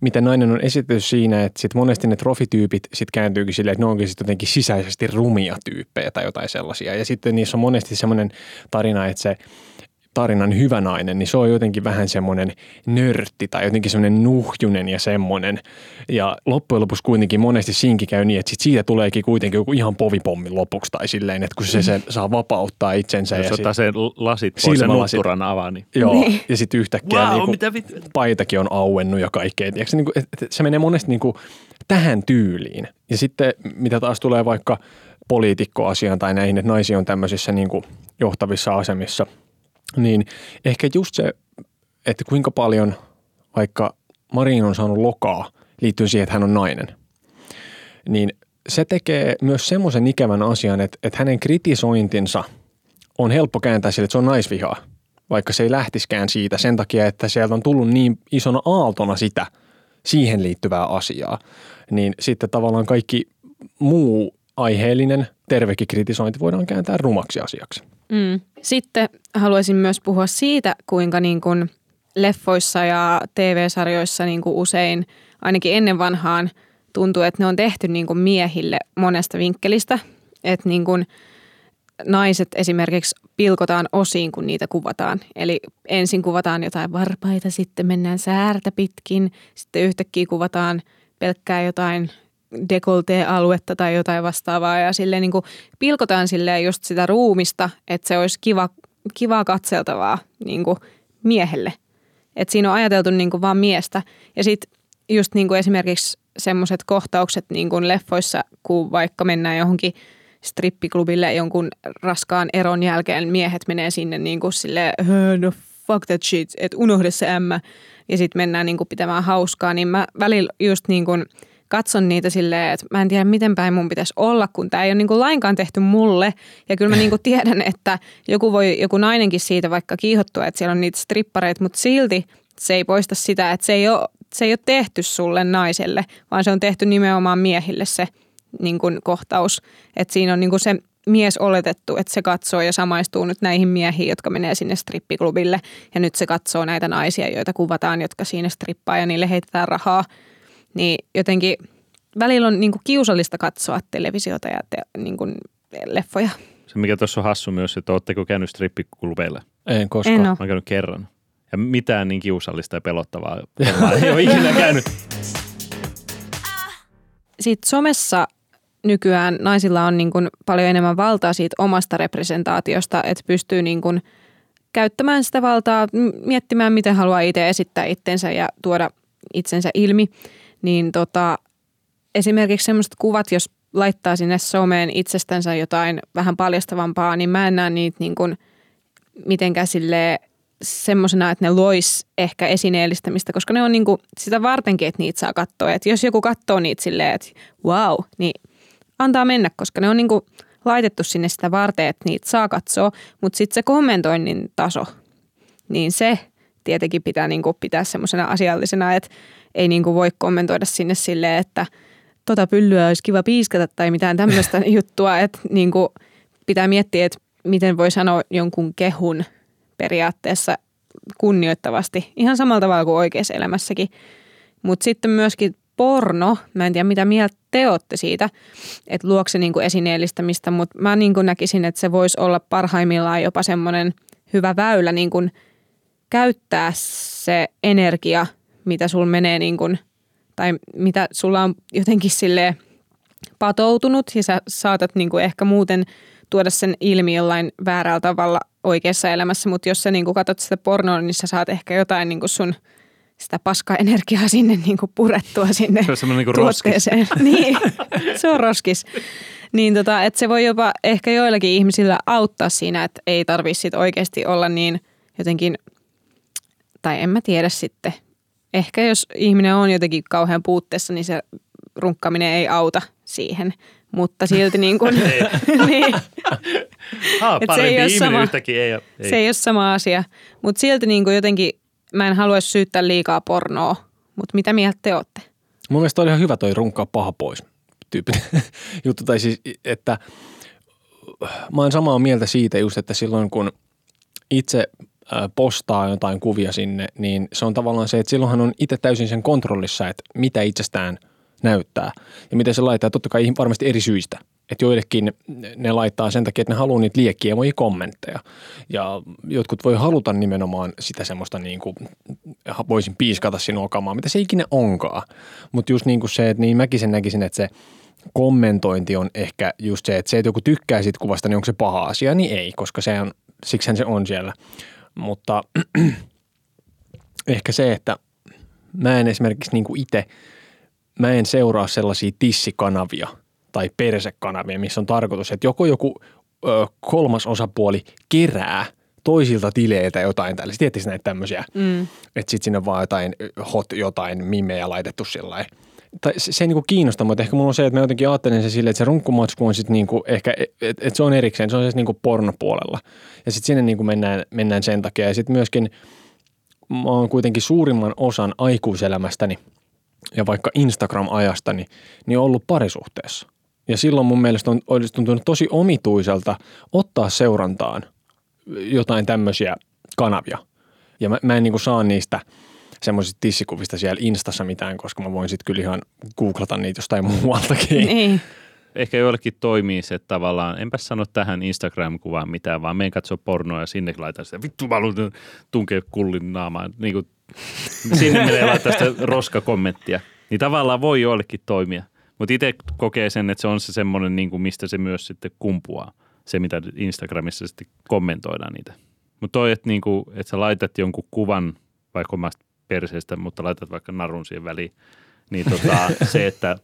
miten nainen on esitetty siinä, että sitten monesti ne trofityypit sitten kääntyykin silleen, että ne onkin sitten jotenkin sisäisesti rumia tyyppejä tai jotain sellaisia. Ja sitten niissä on monesti semmoinen tarina, että se tarinan hyvä nainen, niin se on jotenkin vähän semmoinen nörtti tai jotenkin semmoinen nuhjunen ja semmoinen. Ja loppujen lopuksi kuitenkin monesti siinkin käy niin, että sit siitä tuleekin kuitenkin joku ihan povipommin lopuksi tai silleen, että kun se saa vapauttaa itsensä. Jos ja ottaa sen lasit pois ja nutturan avaa, niin. Joo, niin. Ja sitten yhtäkkiä wow, niinku paitakin on auennut ja kaikkea. Niinku, se menee monesti niinku tähän tyyliin. Ja sitten mitä taas tulee vaikka poliitikkoasiaan tai näihin, että naisia on tämmöisissä niinku johtavissa asemissa, niin ehkä just se, että kuinka paljon vaikka Marin on saanut lokaa liittyen siihen, että hän on nainen, niin se tekee myös semmoisen ikävän asian, että hänen kritisointinsa on helppo kääntää sille, että se on naisvihaa, vaikka se ei lähtiskään siitä sen takia, että sieltä on tullut niin isona aaltona sitä siihen liittyvää asiaa, niin sitten tavallaan kaikki muu aiheellinen tervekin kritisointi voidaan kääntää rumaksi asiaksi. Mm. Sitten haluaisin myös puhua siitä, kuinka niin kuin leffoissa ja TV-sarjoissa niin kuin usein, ainakin ennen vanhaan, tuntuu, että ne on tehty niin kuin miehille monesta vinkkelistä. Että niin kuin naiset esimerkiksi pilkotaan osiin, kun niitä kuvataan. Eli ensin kuvataan jotain varpaita, sitten mennään säärtä pitkin, sitten yhtäkkiä kuvataan pelkkää jotain dekoltee-aluetta tai jotain vastaavaa ja silleen niin kuin pilkotaan silleen just sitä ruumista, että se olisi kivaa katseltavaa niin kuin miehelle. Että siinä on ajateltu niin kuin vaan miestä. Ja sitten just niin kuin esimerkiksi semmoiset kohtaukset niin kuin leffoissa, kun vaikka mennään johonkin strippiklubille jonkun raskaan eron jälkeen, miehet menee sinne niin kuin silleen, no fuck that shit, että unohda se ämmä. Ja sitten mennään niin kuin pitämään hauskaa, niin mä välillä just niin kuin katson niitä silleen, että mä en tiedä, miten päin mun pitäisi olla, kun tää ei ole niinku lainkaan tehty mulle. Ja kyllä mä niinku tiedän, että joku nainenkin siitä vaikka kiihottua, että siellä on niitä strippareita, mutta silti se ei poista sitä, että se ei ole tehty sulle naiselle, vaan se on tehty nimenomaan miehille se niinku kohtaus. Että siinä on niinku se mies oletettu, että se katsoo ja samaistuu nyt näihin miehiin, jotka menee sinne strippiklubille. Ja nyt se katsoo näitä naisia, joita kuvataan, jotka siinä strippaa ja niille heitetään rahaa. Niin jotenkin välillä on niinku kiusallista katsoa televisiota ja niinku leffoja. Se mikä tuossa on hassu myös, että ootteko käynyt strippiklubeilla? En koskaan. En ole. Mä oon käynyt kerran. Ja mitään niin kiusallista ja pelottavaa ei ole ikinä käynyt. Sitten somessa nykyään naisilla on niinku paljon enemmän valtaa siitä omasta representaatiosta, että pystyy niinku käyttämään sitä valtaa, miettimään miten haluaa itse esittää itsensä ja tuoda itsensä ilmi. Niin esimerkiksi semmoiset kuvat, jos laittaa sinne someen itsestänsä jotain vähän paljastavampaa, niin mä en näe niitä niin kuin mitenkään silleen semmoisena, että ne lois ehkä esineellistämistä, koska ne on niin kuin sitä vartenkin, että niitä saa katsoa. Että jos joku katsoo niitä silleen, että wow, niin antaa mennä, koska ne on niin kuin laitettu sinne sitä varten, että niitä saa katsoa. Mutta sitten se kommentoinnin taso, niin se tietenkin pitää niin kuin pitää semmoisena asiallisena, että ei niin kuin voi kommentoida sinne silleen, että tota pyllyä olisi kiva piiskata tai mitään tämmöistä juttua. Että niin kuin pitää miettiä, että miten voi sanoa jonkun kehun periaatteessa kunnioittavasti. Ihan samalla tavalla kuin oikeassa elämässäkin. Mutta sitten myöskin porno, mä en tiedä mitä mieltä te ootte siitä, että luokse niin kuin esineellistämistä, mutta mä niin kuin näkisin, että se voisi olla parhaimmillaan jopa semmoinen hyvä väylä niin kuin käyttää se energia, mitä sulla menee niin kuin, tai mitä sulla on jotenkin silleen patoutunut ja sä saatat niin kuin ehkä muuten tuoda sen ilmi jollain väärällä tavalla oikeassa elämässä, mutta jos sä niin kuin katot sitä pornoa, niin sä saat ehkä jotain niin kuin sun sitä paska-energiaa sinne niin kuin purettua sinne tuotteeseen. Se on niin kuin roskis. Niin, se on roskis. Niin että se voi jopa ehkä joillakin ihmisillä auttaa siinä, että ei tarvitse sit oikeasti olla niin jotenkin, tai en mä tiedä sitten. Ehkä jos ihminen on jotenkin kauhean puutteessa, niin se runkkaaminen ei auta siihen. Mutta silti niin kuin, niin. Se ei ole sama asia. Mutta silti niin kuin jotenkin, mä en haluaisi syyttää liikaa pornoa, mutta mitä mieltä te ootte? Mun mielestä oli ihan hyvä toi runkaa paha pois -tyyppinen juttu. Tai siis, että mä oon samaa mieltä siitä just, että silloin kun itse postaa jotain kuvia sinne, niin se on tavallaan se, että silloinhan on itse täysin sen kontrollissa, että mitä itsestään näyttää ja miten se laittaa. Totta kai varmasti eri syistä. Että joillekin ne laittaa sen takia, että ne haluaa niitä liekkiemoja kommentteja. Ja jotkut voi haluta nimenomaan sitä semmoista niin kuin, voisin piiskata sinua kamaa, mitä se ikinä onkaan. Mutta just niin kuin se, että niin mäkin sen näkisin, että se kommentointi on ehkä just se, että joku tykkää siitä kuvasta, niin onko se paha asia? Niin ei, koska se on, siksihän se on siellä. Mutta ehkä se, että mä en esimerkiksi niin kuin itse, mä en seuraa sellaisia tissikanavia tai persekanavia, missä on tarkoitus, että joku kolmas osapuoli kerää toisilta tileiltä jotain tällaista. Tietysti näitä tämmöisiä, että sitten sinne vaan jotain hot jotain mimejä laitettu sillä tai se ei niinku kiinnosta, mutta ehkä mulla on se, että mä jotenkin ajattelen se silleen, että se runkkumatsku on sitten niinku ehkä, että se on erikseen, se on siis niinku pornopuolella. Ja sitten sinne niinku mennään sen takia. Ja sitten myöskin mä oon kuitenkin suurimman osan aikuiselämästäni ja vaikka Instagram-ajastani, niin on ollut parisuhteessa. Ja silloin mun mielestä olisi tuntunut tosi omituiselta ottaa seurantaan jotain tämmöisiä kanavia. Ja mä en niinku saa niistä semmoisista tissikuvista siellä Instassa mitään, koska mä voin sitten kyllä ihan googlata niitä jostain muualtakin. Niin. Ehkä joillekin toimii se, että tavallaan, enpä sano tähän Instagram-kuvaan mitään, vaan menen katsoa pornoa ja sinne laitan sitä. Vittu, mä haluan tunkea kullin naamaan. Niin kuin, sinne menee laittaa sitä roskakommenttia. Niin tavallaan voi joillekin toimia. Mutta itse kokee sen, että se on se semmoinen, niin kuin mistä se myös sitten kumpuaa. Se, mitä Instagramissa sitten kommentoidaan niitä. Mutta toi, että niin kuin, että sä laitat jonkun kuvan, vaikka omasta perseestä, mutta laitat vaikka narun siihen väliin, niin se, että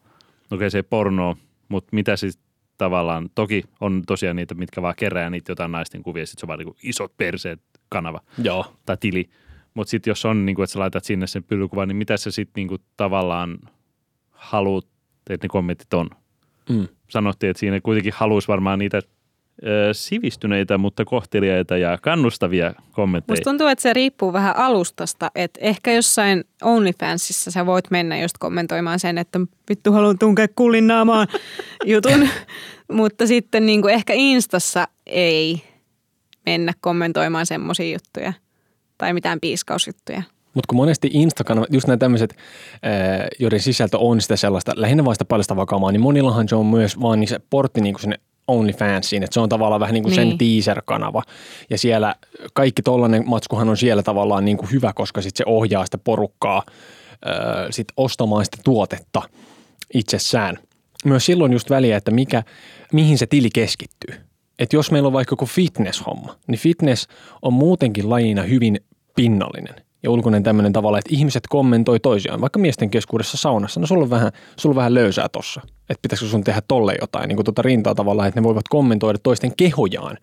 okei, se ei porno, mutta mitä siis tavallaan, toki on tosiaan niitä, mitkä vaan kerää niitä jotain naisten kuvia, sitten se on vaan niin isot perseet kanava. Joo. Tai tili. Mutta sitten jos on, niin kuin, että sä laitat sinne sen pyllykuvan, niin mitä sä sitten niin tavallaan haluat, että ne kommentit on? Sanottiin, että siinä kuitenkin haluaisi varmaan niitä sivistyneitä, mutta kohteliaita ja kannustavia kommentteja. Musta tuntuu, että se riippuu vähän alustasta, että ehkä jossain OnlyFansissa sä voit mennä just kommentoimaan sen, että vittu haluan tunkea kullin naamaan jutun, mutta sitten niin kuin ehkä Instassa ei mennä kommentoimaan semmosia juttuja tai mitään piiskausjuttuja. Mutta kun monesti Instagram, just nämä tämmöiset, joiden sisältö on sitä sellaista, lähinnä vaan sitä paljastavaa kamaa, niin monillahan se on myös vaan niin se portti niin kuin sinne OnlyFansiin, että se on tavallaan vähän niin kuin sen teaser-kanava. Ja siellä kaikki tollainen matskuhan on siellä tavallaan niin kuin hyvä, koska sitten se ohjaa sitä porukkaa sit ostamaan sitä tuotetta itsessään. Myös silloin just väliä, että mihin se tili keskittyy. Että jos meillä on vaikka joku fitness-homma, niin fitness on muutenkin lajina hyvin pinnallinen ja ulkoinen tämmöinen tavalla, että ihmiset kommentoi toisiaan, vaikka miesten keskuudessa saunassa, no sulla on vähän löysää tossa, että pitäisikö sun tehdä tolle jotain, niin kuin rintaa tavallaan, että ne voivat kommentoida toisten kehojaan,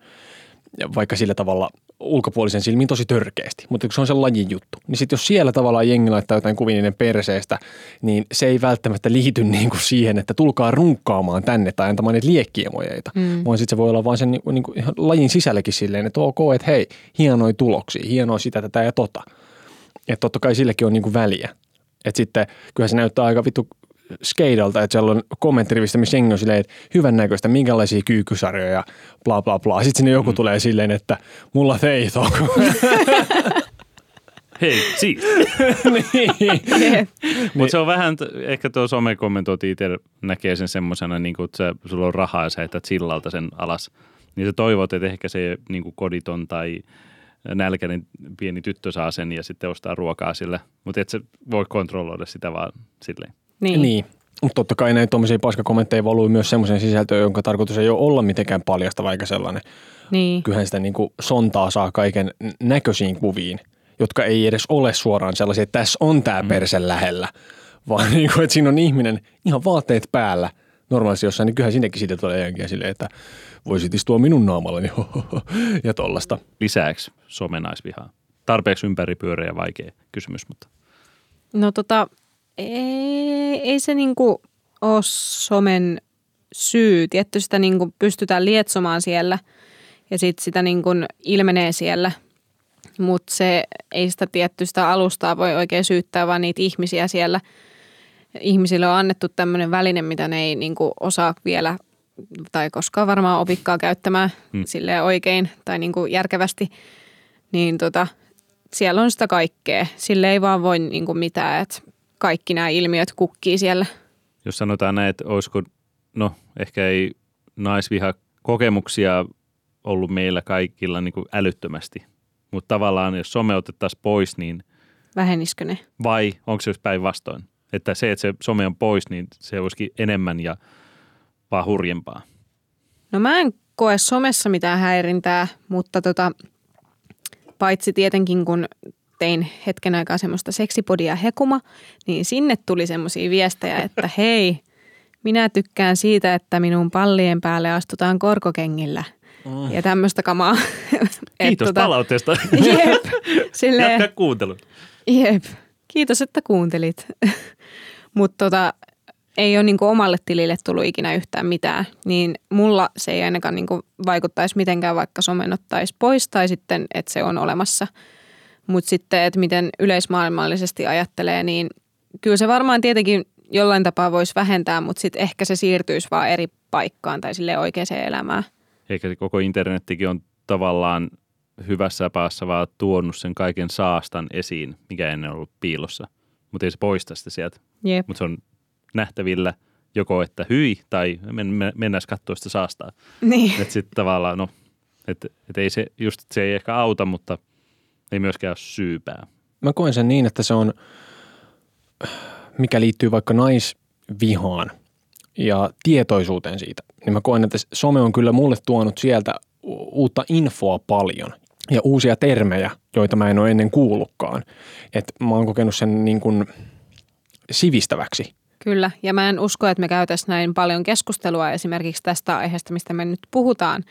vaikka sillä tavalla ulkopuolisen silmiin tosi törkeästi, mutta kun se on se lajin juttu, niin sitten jos siellä tavallaan jengi laittaa jotain kuvia niiden perseestä, niin se ei välttämättä liity niin kuin siihen, että tulkaa runkkaamaan tänne tai antamaan niitä liekkiemojeita, vaan sitten se voi olla vaan sen niin kuin ihan lajin sisälläkin silleen, että ok, että hei, hienoja tuloksia, hienoa sitä, tätä ja tota. Että totta kai silläkin on niinku väliä. Että sitten kyllähän se näyttää aika vittu skeidalta, että siellä on kommenttirivistä, missä jengi on silleen, että hyvän näköistä, minkälaisia kyykkysarjoja ja bla bla bla. Sitten sinne joku tulee silleen, että mulla feito. hei, siis. Niin. Mutta se on vähän, ehkä tuo somekommentointi itse näkee sen semmoisena, niin kuin, että sulla on rahaa ja sä heität sillalta sen alas. Niin sä toivot, että ehkä se niin kuin koditon tai nälkäinen pieni tyttö saa sen ja sitten ostaa ruokaa sille. Mutta et sä voi kontrolloida sitä vaan silleen. Niin. Mutta totta kai näin tuommoisia paskakommentteja valuu myös semmoiseen sisältöön, jonka tarkoitus ei ole olla mitenkään paljastava eikä sellainen. Niin. Kyllähän sitä niin kuin sontaa saa kaiken näköisiin kuviin, jotka ei edes ole suoraan sellaisia, että tässä on tämä perse lähellä, vaan niin kuin, että siinä on ihminen ihan vaatteet päällä normaalisti jossain, niin kyllähän sinnekin siitä tulee jälkeen silleen, että voisit istua minun naamallani ja tollaista. Lisäksi somenaisvihaa. Tarpeeksi ympäripyöreä ja vaikea kysymys, mutta. No ei se niinku ole somen syy. Tietty sitä niinku pystytään lietsomaan siellä ja sitten sitä niinku ilmenee siellä, mutta se ei sitä tiettystä alustaa voi oikein syyttää, vaan niitä ihmisiä siellä. Ihmisille on annettu tämmöinen väline, mitä ne ei niinku osaa vielä tai koskaan varmaan opikkaa käyttämään silleen oikein tai niinku järkevästi, niin siellä on sitä kaikkea. Sille ei vaan voi niinku mitään, että kaikki nämä ilmiöt kukkii siellä. Jos sanotaan näin, että olisiko, ehkä ei naisviha kokemuksia ollut meillä kaikilla niin kuin älyttömästi. Mutta tavallaan, jos some otettaisiin pois, niin vähenisikö ne? Vai onko se just päinvastoin? Että se some on pois, niin se olisikin enemmän ja vaan hurjempaa. No mä en koe somessa mitään häirintää, mutta paitsi tietenkin kun tein hetken aikaa semmoista seksipodia hekuma, niin sinne tuli semmoisia viestejä, että hei, minä tykkään siitä, että minun pallien päälle astutaan korkokengillä. Ja tämmöistä kamaa. Kiitos palautteesta. Jep. Silleen, jatka kuuntelun. Jep. Kiitos, että kuuntelit. Mutta ei ole niinku omalle tilille tullut ikinä yhtään mitään. Niin mulla se ei ainakaan niinku vaikuttaisi mitenkään, vaikka somen ottaisi pois tai sitten, että se on olemassa. Mutta sitten, että miten yleismaailmallisesti ajattelee, niin kyllä se varmaan tietenkin jollain tapaa voisi vähentää, mutta sitten ehkä se siirtyisi vaan eri paikkaan tai silleen oikeaan elämään. Eikä se koko internettikin on tavallaan hyvässä päässä vaan tuonut sen kaiken saastan esiin, mikä ennen ollut piilossa. Mutta ei se poista sitä sieltä. Mutta se on nähtävillä joko, että hyi tai mennäisi katsoa sitä saastaa. Niin. Että sitten tavallaan, ei se, just se ei ehkä auta, mutta ei myöskään ole syypää. Mä koen sen niin, että se on, mikä liittyy vaikka naisvihaan ja tietoisuuteen siitä. Niin mä koen, että some on kyllä mulle tuonut sieltä uutta infoa paljon ja uusia termejä, joita mä en ole ennen kuullutkaan. Et mä oon kokenut sen niin kuin sivistäväksi. Kyllä, ja mä en usko, että me käytäisiin näin paljon keskustelua esimerkiksi tästä aiheesta, mistä me nyt puhutaan,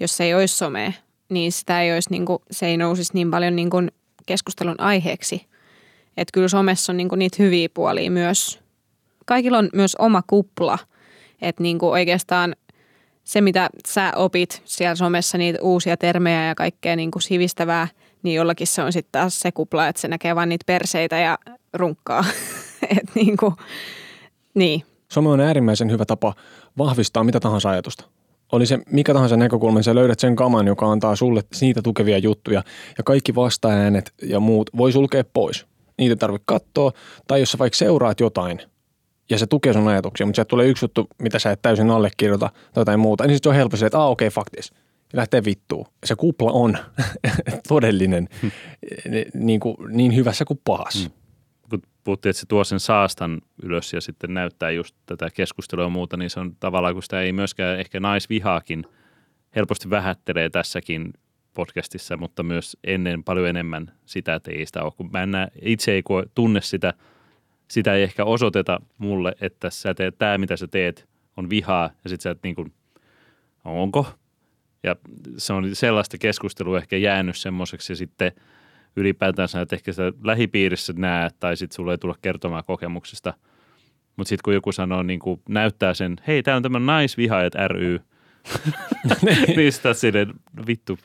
jos se ei olisi somea. Niin sitä ei olisi, se ei nousisi niin paljon keskustelun aiheeksi. Että kyllä somessa on niitä hyviä puolia myös. Kaikilla on myös oma kupla. Että oikeastaan se, mitä sä opit siellä somessa, niitä uusia termejä ja kaikkea sivistävää, niin jollakin se on sitten taas se kupla, että se näkee vaan niitä perseitä ja runkkaa. Että niin. Some on äärimmäisen hyvä tapa vahvistaa mitä tahansa ajatusta. Oli se mikä tahansa näkökulma, sä löydät sen kaman, joka antaa sulle niitä tukevia juttuja ja kaikki vastaäänet ja muut voi sulkea pois. Niitä ei tarvitse katsoa tai jos sä vaikka seuraat jotain ja se tukee sun ajatuksia, mutta sieltä tulee yksi juttu, mitä sä et täysin allekirjoita tai jotain muuta, niin sitten se on helppo silleen, että okei, fuck this. Ja lähtee vittuun. Se kupla on todellinen niin hyvässä kuin pahassa. Kun puhuttiin, että se tuo sen saastan ylös ja sitten näyttää just tätä keskustelua ja muuta, niin se on tavallaan, kun sitä ei myöskään ehkä naisvihaakin helposti vähättelee tässäkin podcastissa, mutta myös ennen paljon enemmän sitä, että ei sitä ole. Kun mä itse ei tunne sitä ei ehkä osoiteta mulle, että sä teet, tämä mitä sä teet on vihaa ja sitten sä et onko? Ja se on sellaista keskustelua ehkä jäänyt semmoiseksi ja sitten ylipäätään sanoa, että ehkä sitä lähipiirissä näet tai sitten sulle ei tulla kertomaan kokemuksista. Mutta sitten kun joku sanoo, näyttää sen, hei, tää on tämä naisvihaajat ry, niin sitä silleen, vittu,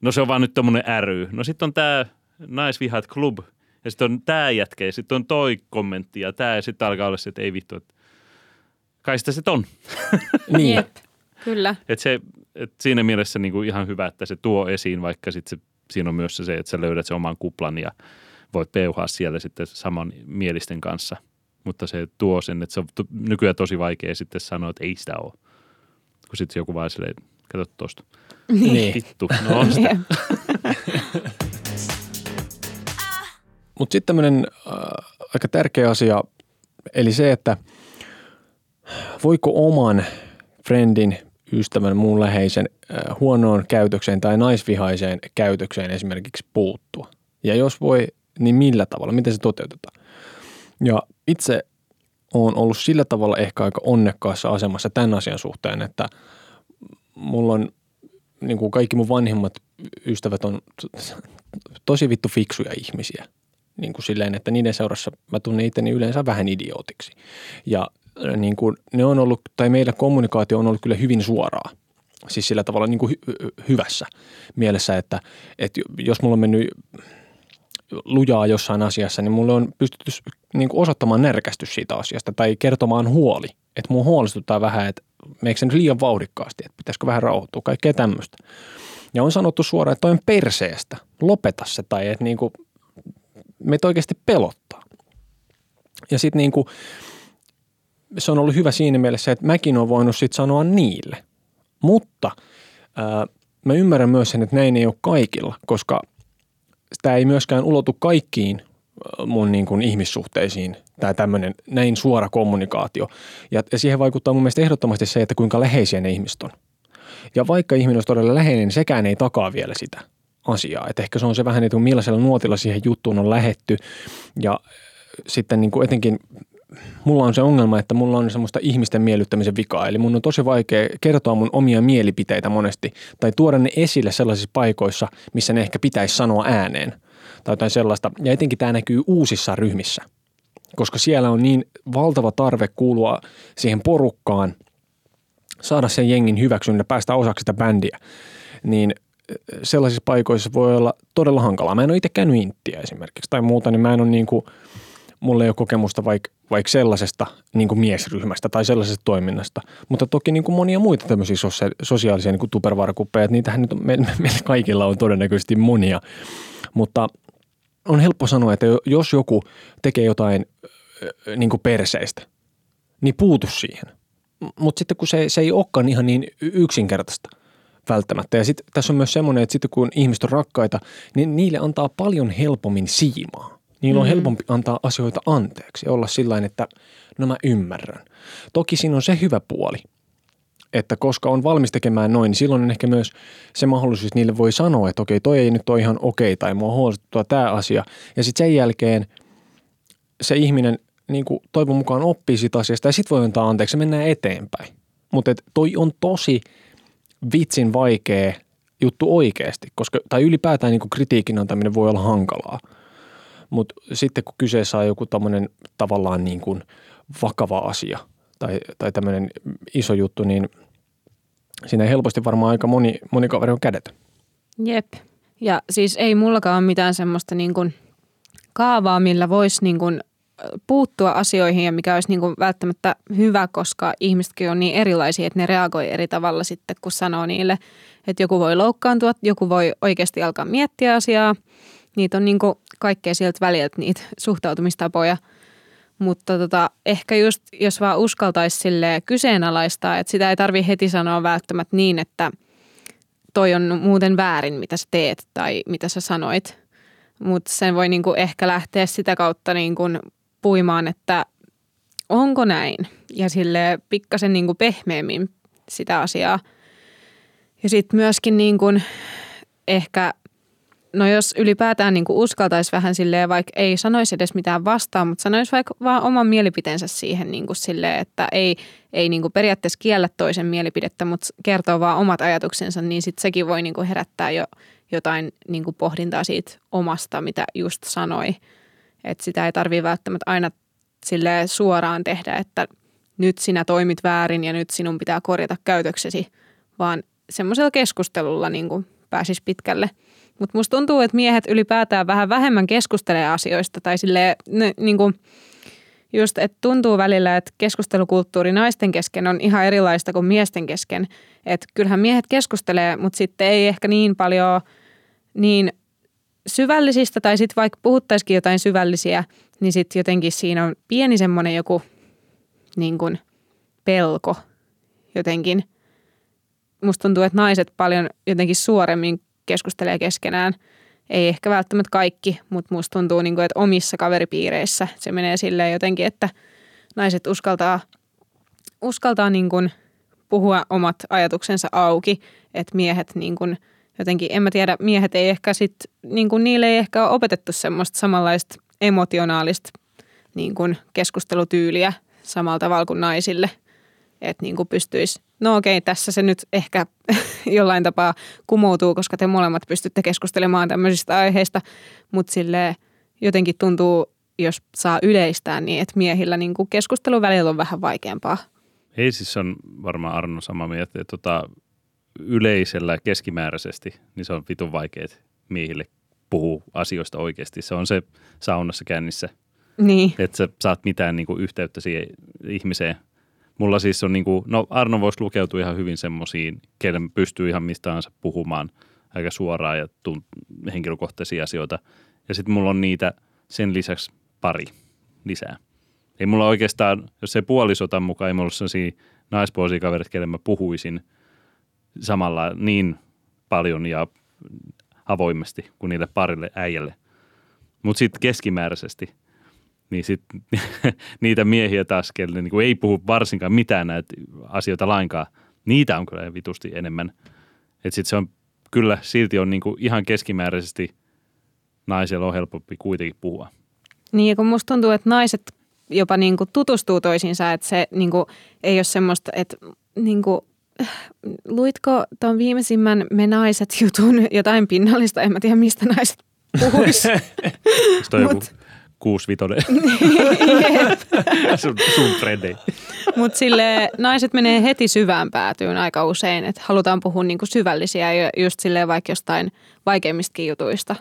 no se on vaan nyt tommonen ry. No sitten on tää naisvihaajat club ja sitten on tää jätkä ja sitten on toi kommentti ja tää ja sitten alkaa olla se, että ei vittu, että kai sitä sit on. Niin. Kyllä. Että siinä mielessä ihan hyvä, että se tuo esiin, vaikka sitten se siinä on myös se, että sä löydät sen oman kuplan ja voit peuhaa siellä sitten saman mielisten kanssa. Mutta se tuo sen, että se on nykyään tosi vaikea sitten sanoa, että ei sitä ole. Kun sitten joku vaan silleen, kato tuosta. Niin. Vittu, no on sitä. Mutta sitten tämmöinen aika tärkeä asia, eli se, että voiko oman friendin, ystävän, muun läheisen huonoon käytökseen tai naisvihaiseen käytökseen esimerkiksi puuttua. Ja jos voi, niin millä tavalla, miten se toteutetaan? Ja itse olen ollut sillä tavalla ehkä aika onnekkaassa asemassa tämän asian suhteen, että mulla on niin kuin kaikki mun vanhimmat ystävät on tosi vittu fiksuja ihmisiä. Niin kuin silleen, että niiden seurassa mä tunnen itteni yleensä vähän idiootiksi. Ja niin kuin ne on ollut, tai meidän kommunikaatio on ollut kyllä hyvin suoraa. Siis sillä tavalla niin kuin hyvässä mielessä, että jos mulla on mennyt lujaa jossain asiassa, niin mulle on pystytty niin kuin osoittamaan närkästys siitä asiasta tai kertomaan huoli. Että mua huolestuttaa vähän, että meikö se nyt liian vauhdikkaasti, että pitäisikö vähän rauhoittua, kaikkea tämmöistä. Ja on sanottu suoraan, että toi on perseestä, lopeta se tai että niin kuin meitä oikeasti pelottaa. Ja sitten niin kuin se on ollut hyvä siinä mielessä, että mäkin olen voinut sitten sanoa niille. Mutta mä ymmärrän myös sen, että näin ei ole kaikilla, koska tämä ei myöskään ulotu kaikkiin mun niin kuin ihmissuhteisiin, tämä tämmöinen näin suora kommunikaatio. Ja siihen vaikuttaa mun mielestä ehdottomasti se, että kuinka läheisiä ne ihmiset on. Ja vaikka ihminen on todella läheinen, niin sekään ei takaa vielä sitä asiaa. Että ehkä se on se vähän, että millaisella nuotilla siihen juttuun on lähetty. Ja sitten niin kuin etenkin mulla on se ongelma, että mulla on semmoista ihmisten miellyttämisen vikaa. Eli mun on tosi vaikea kertoa mun omia mielipiteitä monesti tai tuoda ne esille sellaisissa paikoissa, missä ne ehkä pitäisi sanoa ääneen tai jotain sellaista. Ja etenkin tämä näkyy uusissa ryhmissä, koska siellä on niin valtava tarve kuulua siihen porukkaan, saada sen jengin hyväksynnä, päästä osaksi sitä bändiä. Niin sellaisissa paikoissa voi olla todella hankalaa. Mä en ole itse käynyt inttiä esimerkiksi tai muuta, niin mä en ole niin kuin mulla ei ole kokemusta vaikka sellaisesta niin kuin miesryhmästä tai sellaisesta toiminnasta, mutta toki niin kuin monia muita tämmöisiä sosiaalisia niin kuin tupervarkuppeja, että niitähän nyt on, meillä kaikilla on todennäköisesti monia, mutta on helppo sanoa, että jos joku tekee jotain niin kuin perseistä, niin puutu siihen, mutta sitten kun se ei olekaan ihan niin yksinkertaista välttämättä ja sitten tässä on myös semmoinen, että sitten kun ihmiset on rakkaita, niin niille antaa paljon helpommin siimaa. Niillä on helpompi antaa asioita anteeksi ja olla sillain, että no mä ymmärrän. Toki siinä on se hyvä puoli, että koska on valmis tekemään noin, niin silloin on ehkä myös se mahdollisuus, että niille voi sanoa, että okei, toi ei nyt ole ihan okei tai mua huolestuttaa tämä asia. Ja sitten sen jälkeen se ihminen niin kuin toivon mukaan oppii siitä asiasta ja sitten voi antaa anteeksi ja mennään eteenpäin. Mutta et toi on tosi vitsin vaikea juttu oikeasti, koska tai ylipäätään niin kuin kritiikin antaminen voi olla hankalaa. Mutta sitten kun kyseessä on joku tämmöinen tavallaan niin kuin vakava asia tai tämmöinen iso juttu, niin siinä helposti varmaan aika moni kaveri on kädet. Jep. Ja siis ei mullakaan ole mitään semmoista niin kuin kaavaa, millä voisi niin kuin puuttua asioihin ja mikä olisi niin kuin välttämättä hyvä, koska ihmisetkin on niin erilaisia, että ne reagoi eri tavalla sitten, kun sanoo niille, että joku voi loukkaantua, joku voi oikeasti alkaa miettiä asiaa. Niitä on niin kuin kaikkea sieltä väliltä niitä suhtautumistapoja, mutta ehkä just jos vaan uskaltaisi silleen kyseenalaistaa, että sitä ei tarvitse heti sanoa välttämättä niin, että toi on muuten väärin, mitä sä teet tai mitä sä sanoit, mutta sen voi niin kuin ehkä lähteä sitä kautta niin kuin puimaan, että onko näin ja silleen pikkasen niin kuin pehmeämmin sitä asiaa. Ja sitten myöskin niin kuin ehkä no jos ylipäätään niin kuin uskaltaisi vähän silleen, vaikka ei sanoisi edes mitään vastaan, mutta sanoisi vaikka vaan oman mielipiteensä siihen niin kuin silleen, että ei niin kuin periaatteessa kiellä toisen mielipidettä, mutta kertoo vaan omat ajatuksensa, niin sitten sekin voi niin kuin herättää jo jotain niin kuin pohdintaa siitä omasta, mitä just sanoi. Että sitä ei tarvitse välttämättä aina silleen suoraan tehdä, että nyt sinä toimit väärin ja nyt sinun pitää korjata käytöksesi, vaan semmoisella keskustelulla niin kuin pääsisi pitkälle. Mutta musta tuntuu, että miehet ylipäätään vähän vähemmän keskustelee asioista tai silleen, niinku, just että tuntuu välillä, että keskustelukulttuuri naisten kesken on ihan erilaista kuin miesten kesken. Että kyllähän miehet keskustelee, mutta sitten ei ehkä niin paljon niin syvällisistä tai sitten vaikka puhuttaisikin jotain syvällisiä, niin sitten jotenkin siinä on pieni semmoinen joku niin kuin pelko jotenkin. Musta tuntuu, että naiset paljon jotenkin suoremmin keskustelee keskenään. Ei ehkä välttämättä kaikki, mutta musta tuntuu, että omissa kaveripiireissä se menee silleen jotenkin, että naiset uskaltaa niin kuin puhua omat ajatuksensa auki, että miehet niin kuin jotenkin, en mä tiedä, miehet ei ehkä sitten, niin kuin niille ei ehkä ole opetettu semmoista samanlaista emotionaalista niin kuin keskustelutyyliä samalla tavalla kuin naisille, että niin kuin pystyisi, no okei, tässä se nyt ehkä jollain tapaa kumoutuu, koska te molemmat pystytte keskustelemaan tämmöisistä aiheista, mutta silleen jotenkin tuntuu, jos saa yleistää niin, että miehillä niin kuin keskustelun välillä on vähän vaikeampaa. Ei siis on varmaan Arno sama mieltä, että yleisellä keskimääräisesti, niin se on vitun vaikeet miehille puhua asioista oikeasti. Se on se saunassa kännissä, niin. Että sä saat mitään niinku yhteyttä siihen ihmiseen. Mulla siis on, niinku, no Arno voisi lukeutua ihan hyvin semmoisiin, kenen pystyy ihan mistäänsa puhumaan aika suoraan ja henkilökohtaisia asioita. Ja sitten mulla on niitä sen lisäksi pari lisää. Ei mulla oikeastaan, jos se puolisotan mukaan, ei mulla ole sellaisia naispuolisia kavereita, kenen mä puhuisin samalla niin paljon ja avoimesti kuin niille parille äijälle. Mutta sitten keskimääräisesti, niin sitten niitä miehiä taas, kelle niin ei puhu varsinkaan mitään näitä asioita lainkaan, niitä on kyllä vitusti enemmän. Että sitten se on kyllä silti on niin ihan keskimääräisesti naisella on helpompi kuitenkin puhua. Niin ja kun musta tuntuu, että naiset jopa niin tutustuu toisiinsa, että se niin ei ole semmoista, että niinku luitko tuon viimeisimmän Me naiset jutun jotain pinnallista? En mä tiedä, mistä naiset puhuis. Mistä on joku 6-5. Sun trendi. Mutta silleen naiset menee heti syvään päätyyn aika usein, että halutaan puhua niinku syvällisiä ja just silleen vaikka jostain vaikeimmistakin jutuista.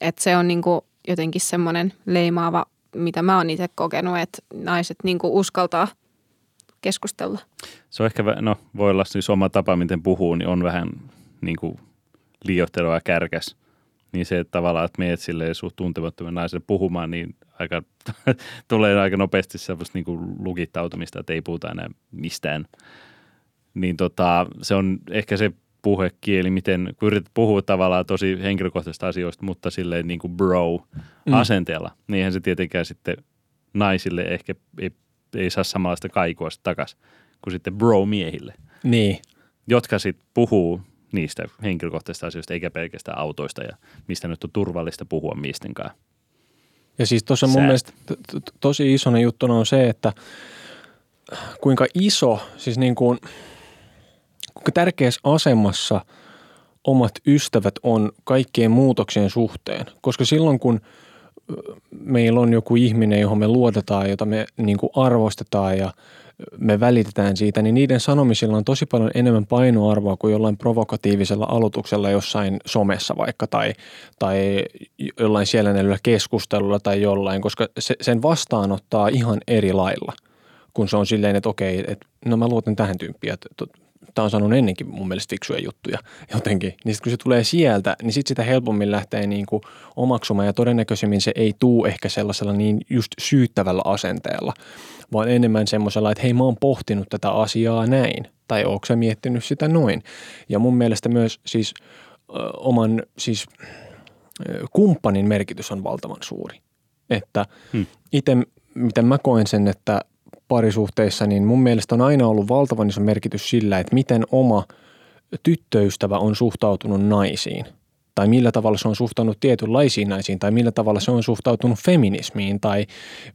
Että se on niinku jotenkin semmoinen leimaava, mitä mä oon itse kokenut, että naiset niinku uskaltaa keskustella. Se on ehkä, no voi olla siis oma tapa, miten puhuu, niin on vähän niin kuin liioittelua ja kärkäs. Niin se, että tavallaan, että meet silleen suht tuntemattoman naiselle puhumaan, niin aika, tulee aika nopeasti sellaista niin kuin lukittautumista, että ei puhuta enää mistään. Niin se on ehkä se puhekieli, miten kun yrität puhua tavallaan tosi henkilökohtaisista asioista, mutta silleen niin kuin bro-asenteella. Niinhän se tietenkään sitten naisille ehkä ei saa samanlaista kaikua sitten takaisin kuin sitten bro-miehille, niin. Jotka sitten puhuu niistä henkilökohtaisista asioista, eikä pelkästään autoista ja mistä nyt on turvallista puhua miestenkaan. Ja siis tuossa mun mielestä tosi isoinen juttu on se, että kuinka iso, siis niin kuin kuinka tärkeässä asemassa omat ystävät on kaikkien muutoksien suhteen, koska silloin kun meillä on joku ihminen, johon me luotetaan, jota me niin kuin arvostetaan ja me välitetään siitä, niin niiden sanomisilla on tosi paljon enemmän painoarvoa kuin jollain provokatiivisella aloituksella jossain somessa vaikka tai jollain siellä näillä keskustelulla tai jollain, koska sen vastaanottaa ihan eri lailla, kun se on silleen, että okei, että no mä luotan tähän tyyppiin, että tämä on sanonut ennenkin mun mielestä fiksuja juttuja jotenkin. Niin sitten kun se tulee sieltä, niin sitten sitä helpommin lähtee niin kuin omaksumaan ja todennäköisemmin se ei tule ehkä sellaisella niin just syyttävällä asenteella, vaan enemmän semmoisella, että hei mä oon pohtinut tätä asiaa näin tai ootko sä miettinyt sitä noin. Ja mun mielestä myös siis oman siis kumppanin merkitys on valtavan suuri. Että itse, miten mä koen sen, että parisuhteissa, niin mun mielestä on aina ollut valtavan iso merkitys sillä, että miten oma tyttöystävä on suhtautunut naisiin tai millä tavalla se on suhtautunut tietynlaisiin naisiin tai millä tavalla se on suhtautunut feminismiin tai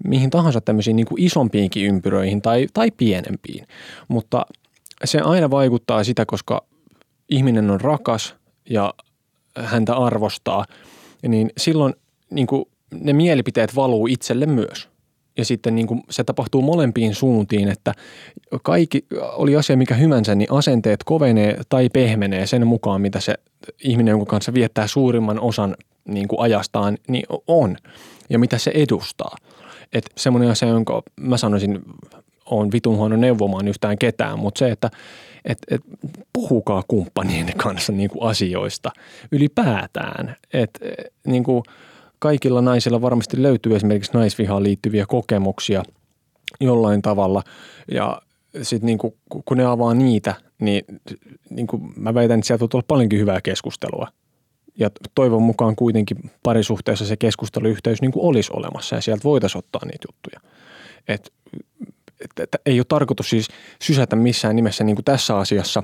mihin tahansa tämmöisiin niin kuin isompiinkin ympyröihin tai pienempiin. Mutta se aina vaikuttaa sitä, koska ihminen on rakas ja häntä arvostaa, niin silloin niin kuin ne mielipiteet valuu itselle myös. Ja sitten niin kuin se tapahtuu molempiin suuntiin, että kaikki oli asia mikä hyvänsä, niin asenteet kovenee tai pehmenee sen mukaan, mitä se ihminen, jonka kanssa viettää suurimman osan niin kuin ajastaan, niin on ja mitä se edustaa. Että semmoinen asia, jonka mä sanoisin on vitun huono neuvomaan yhtään ketään, mutta se, että puhukaa kumppanien kanssa niin kuin asioista ylipäätään. Niin kuin kaikilla naisilla varmasti löytyy esimerkiksi naisvihaan liittyviä kokemuksia jollain tavalla ja sitten niin kuin, kun ne avaa niitä, niin kuin mä väitän, että sieltä on tullut paljonkin hyvää keskustelua. Ja toivon mukaan kuitenkin parisuhteessa se keskusteluyhteys niin kuin olisi olemassa ja sieltä voitaisiin ottaa niitä juttuja. Ei ole tarkoitus siis sysätä missään nimessä niin kuin tässä asiassa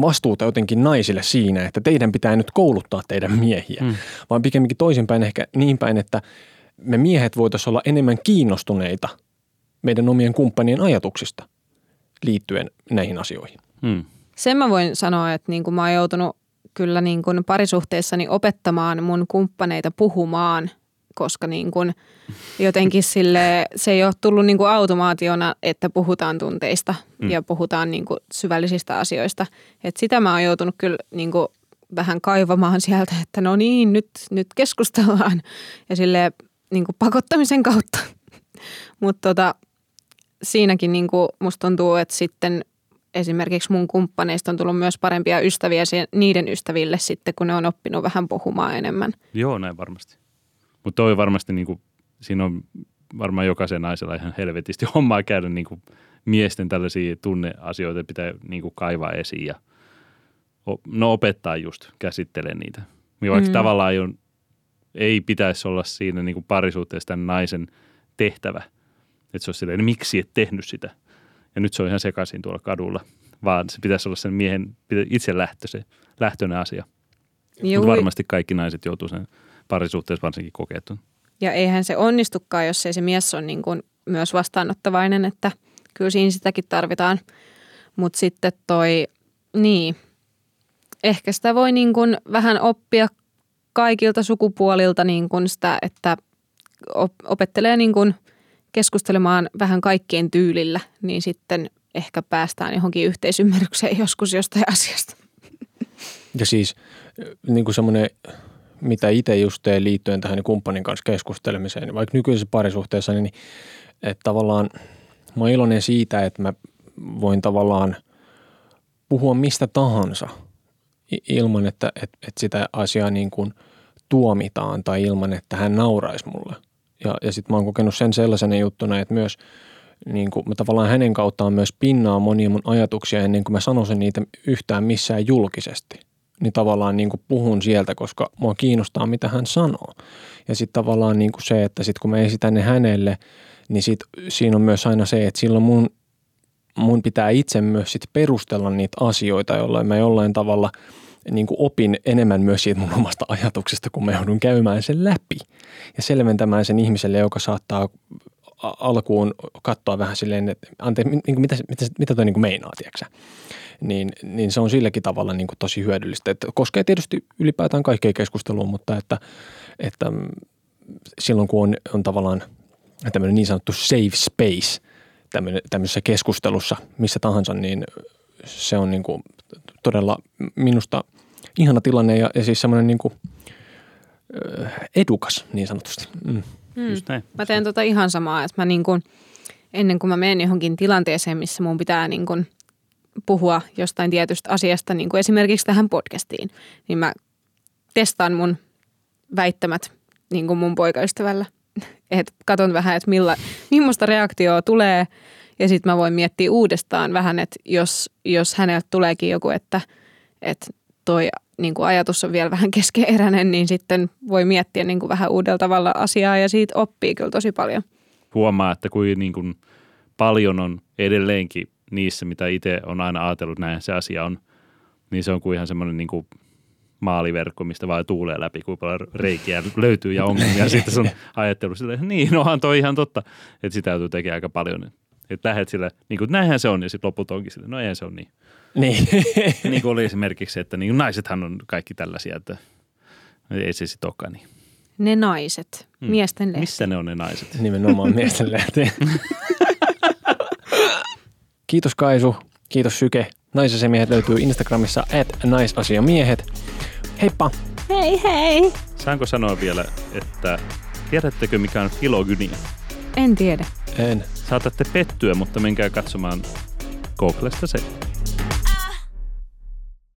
vastuuta jotenkin naisille siinä, että teidän pitää nyt kouluttaa teidän miehiä, vaan pikemminkin toisinpäin ehkä niin päin, että me miehet voitaisiin olla enemmän kiinnostuneita meidän omien kumppanien ajatuksista liittyen näihin asioihin. Sen mä voin sanoa, että niin kuin mä oon joutunut kyllä niin kuin parisuhteessani opettamaan mun kumppaneita puhumaan, koska niin kuin jotenkin sille se ei ole tullut niin kuin automaationa, että puhutaan tunteista ja puhutaan niin kuin syvällisistä asioista. Et sitä mä oon joutunut kyllä niin kuin vähän kaivamaan sieltä, että no niin, nyt keskustellaan ja sille niin kuin pakottamisen kautta. Mutta siinäkin niin kuin musta tuntuu, että sitten esimerkiksi mun kumppaneista on tullut myös parempia ystäviä niiden ystäville sitten, kun ne on oppinut vähän puhumaan enemmän. Joo, näin varmasti. Mutta toi varmasti, niinku, siinä on varmaan jokaisen naisella ihan helvetisti hommaa käydä niinku, miesten tällaisia tunneasioita, pitää niinku, kaivaa esiin ja opettaa just, käsittelee niitä. Vaikka tavallaan ei pitäisi olla siinä niinku, parisuhteessa tämän naisen tehtävä, että se olisi silleen, miksi et tehnyt sitä. Ja nyt se on ihan sekaisin tuolla kadulla, vaan se pitäisi olla sen miehen itse lähtöinen asia. Mutta varmasti kaikki naiset joutuu sen parisuhteessa varsinkin kokeetun. Ja eihän se onnistukaan, jos ei se mies on niin kuin myös vastaanottavainen, että kyllä siinä sitäkin tarvitaan. Mutta sitten ehkä sitä voi niin kuin vähän oppia kaikilta sukupuolilta niin kuin sitä, että opettelee niin kuin keskustelemaan vähän kaikkien tyylillä, niin sitten ehkä päästään johonkin yhteisymmärrykseen joskus jostain asiasta. Ja siis niin kuin semmoinen, mitä itse just teen liittyen tähän kumppanin kanssa keskustelemiseen, niin vaikka nykyisessä parisuhteessa, niin että tavallaan mä oon iloinen siitä, että mä voin tavallaan puhua mistä tahansa ilman, että sitä asiaa niin kuin tuomitaan tai ilman, että hän nauraisi mulle. Ja sitten mä oon kokenut sen sellaisena juttuna, että myös niin kuin, mä tavallaan hänen kauttaan myös pinnaa monia mun ajatuksia ennen kuin mä sanoisin niitä yhtään missään julkisesti. Niin tavallaan niin kuin puhun sieltä, koska mua kiinnostaa, mitä hän sanoo. Ja sitten tavallaan niin kuin se, että sitten kun mä esitän ne hänelle, niin siinä on myös aina se, että silloin mun pitää itse myös sit perustella niitä asioita, jolloin mä jollain tavalla niin kuin opin enemmän myös siitä mun omasta ajatuksesta, kun mä joudun käymään sen läpi ja selventämään sen ihmiselle, joka saattaa alkuun katsoa vähän silleen, että anteeksi, niin mitä toi niin meinaa, tiedätkö? Niin se on silläkin tavalla niin kuin tosi hyödyllistä. Että koskee tietysti ylipäätään kaikkea keskustelua, mutta että silloin kun on tavallaan tämmöinen niin sanottu safe space tämmöisessä keskustelussa missä tahansa, niin se on niin kuin todella minusta ihana tilanne ja siis semmoinen niin kuin edukas niin sanotusti. Mä teen ihan samaa, että mä niin kuin, ennen kuin mä menen johonkin tilanteeseen, missä mun pitää niin kuin puhua jostain tietystä asiasta, niin kuin esimerkiksi tähän podcastiin, niin mä testaan mun väittämät niin kuin mun poikaystävällä. Et katon vähän, että millaista reaktioa tulee ja sitten mä voin miettiä uudestaan vähän, että jos häneltä tuleekin joku, että toi niin kuin ajatus on vielä vähän keskeneräinen, niin sitten voi miettiä niin kuin vähän uudella tavalla asiaa ja siitä oppii kyllä tosi paljon. Huomaa, että kuin niin kuin paljon on edelleenkin niissä, mitä itse on aina ajatellut, näin se asia on, niin se on kuin ihan semmoinen niin kuin maaliverkko, mistä vaan tuulee läpi, kuinka paljon reikiä löytyy ja ongelmia. Sitten se on ajattelu silleen, niin onhan toi ihan totta, että sitä täytyy tekemään aika paljon. Että lähdet silleen, niin kuin näinhän se on ja sitten loput onkin silleen, no eihän se on niin. Niin. Niin kuin oli esimerkiksi, että niin naisethan on kaikki tällaisia, että ei se sitten olekaan niin. Ne naiset, miesten lehti. Missä ne on ne naiset? Nimenomaan miesten lehti. Kiitos Kaisu, kiitos Syke. Naisasiamiehet löytyy Instagramissa @naisasiamiehet. Heippa! Hei hei! Saanko sanoa vielä, että tiedättekö mikä on filogynia? En tiedä. En. Saatatte pettyä, mutta menkää katsomaan Googlesta se.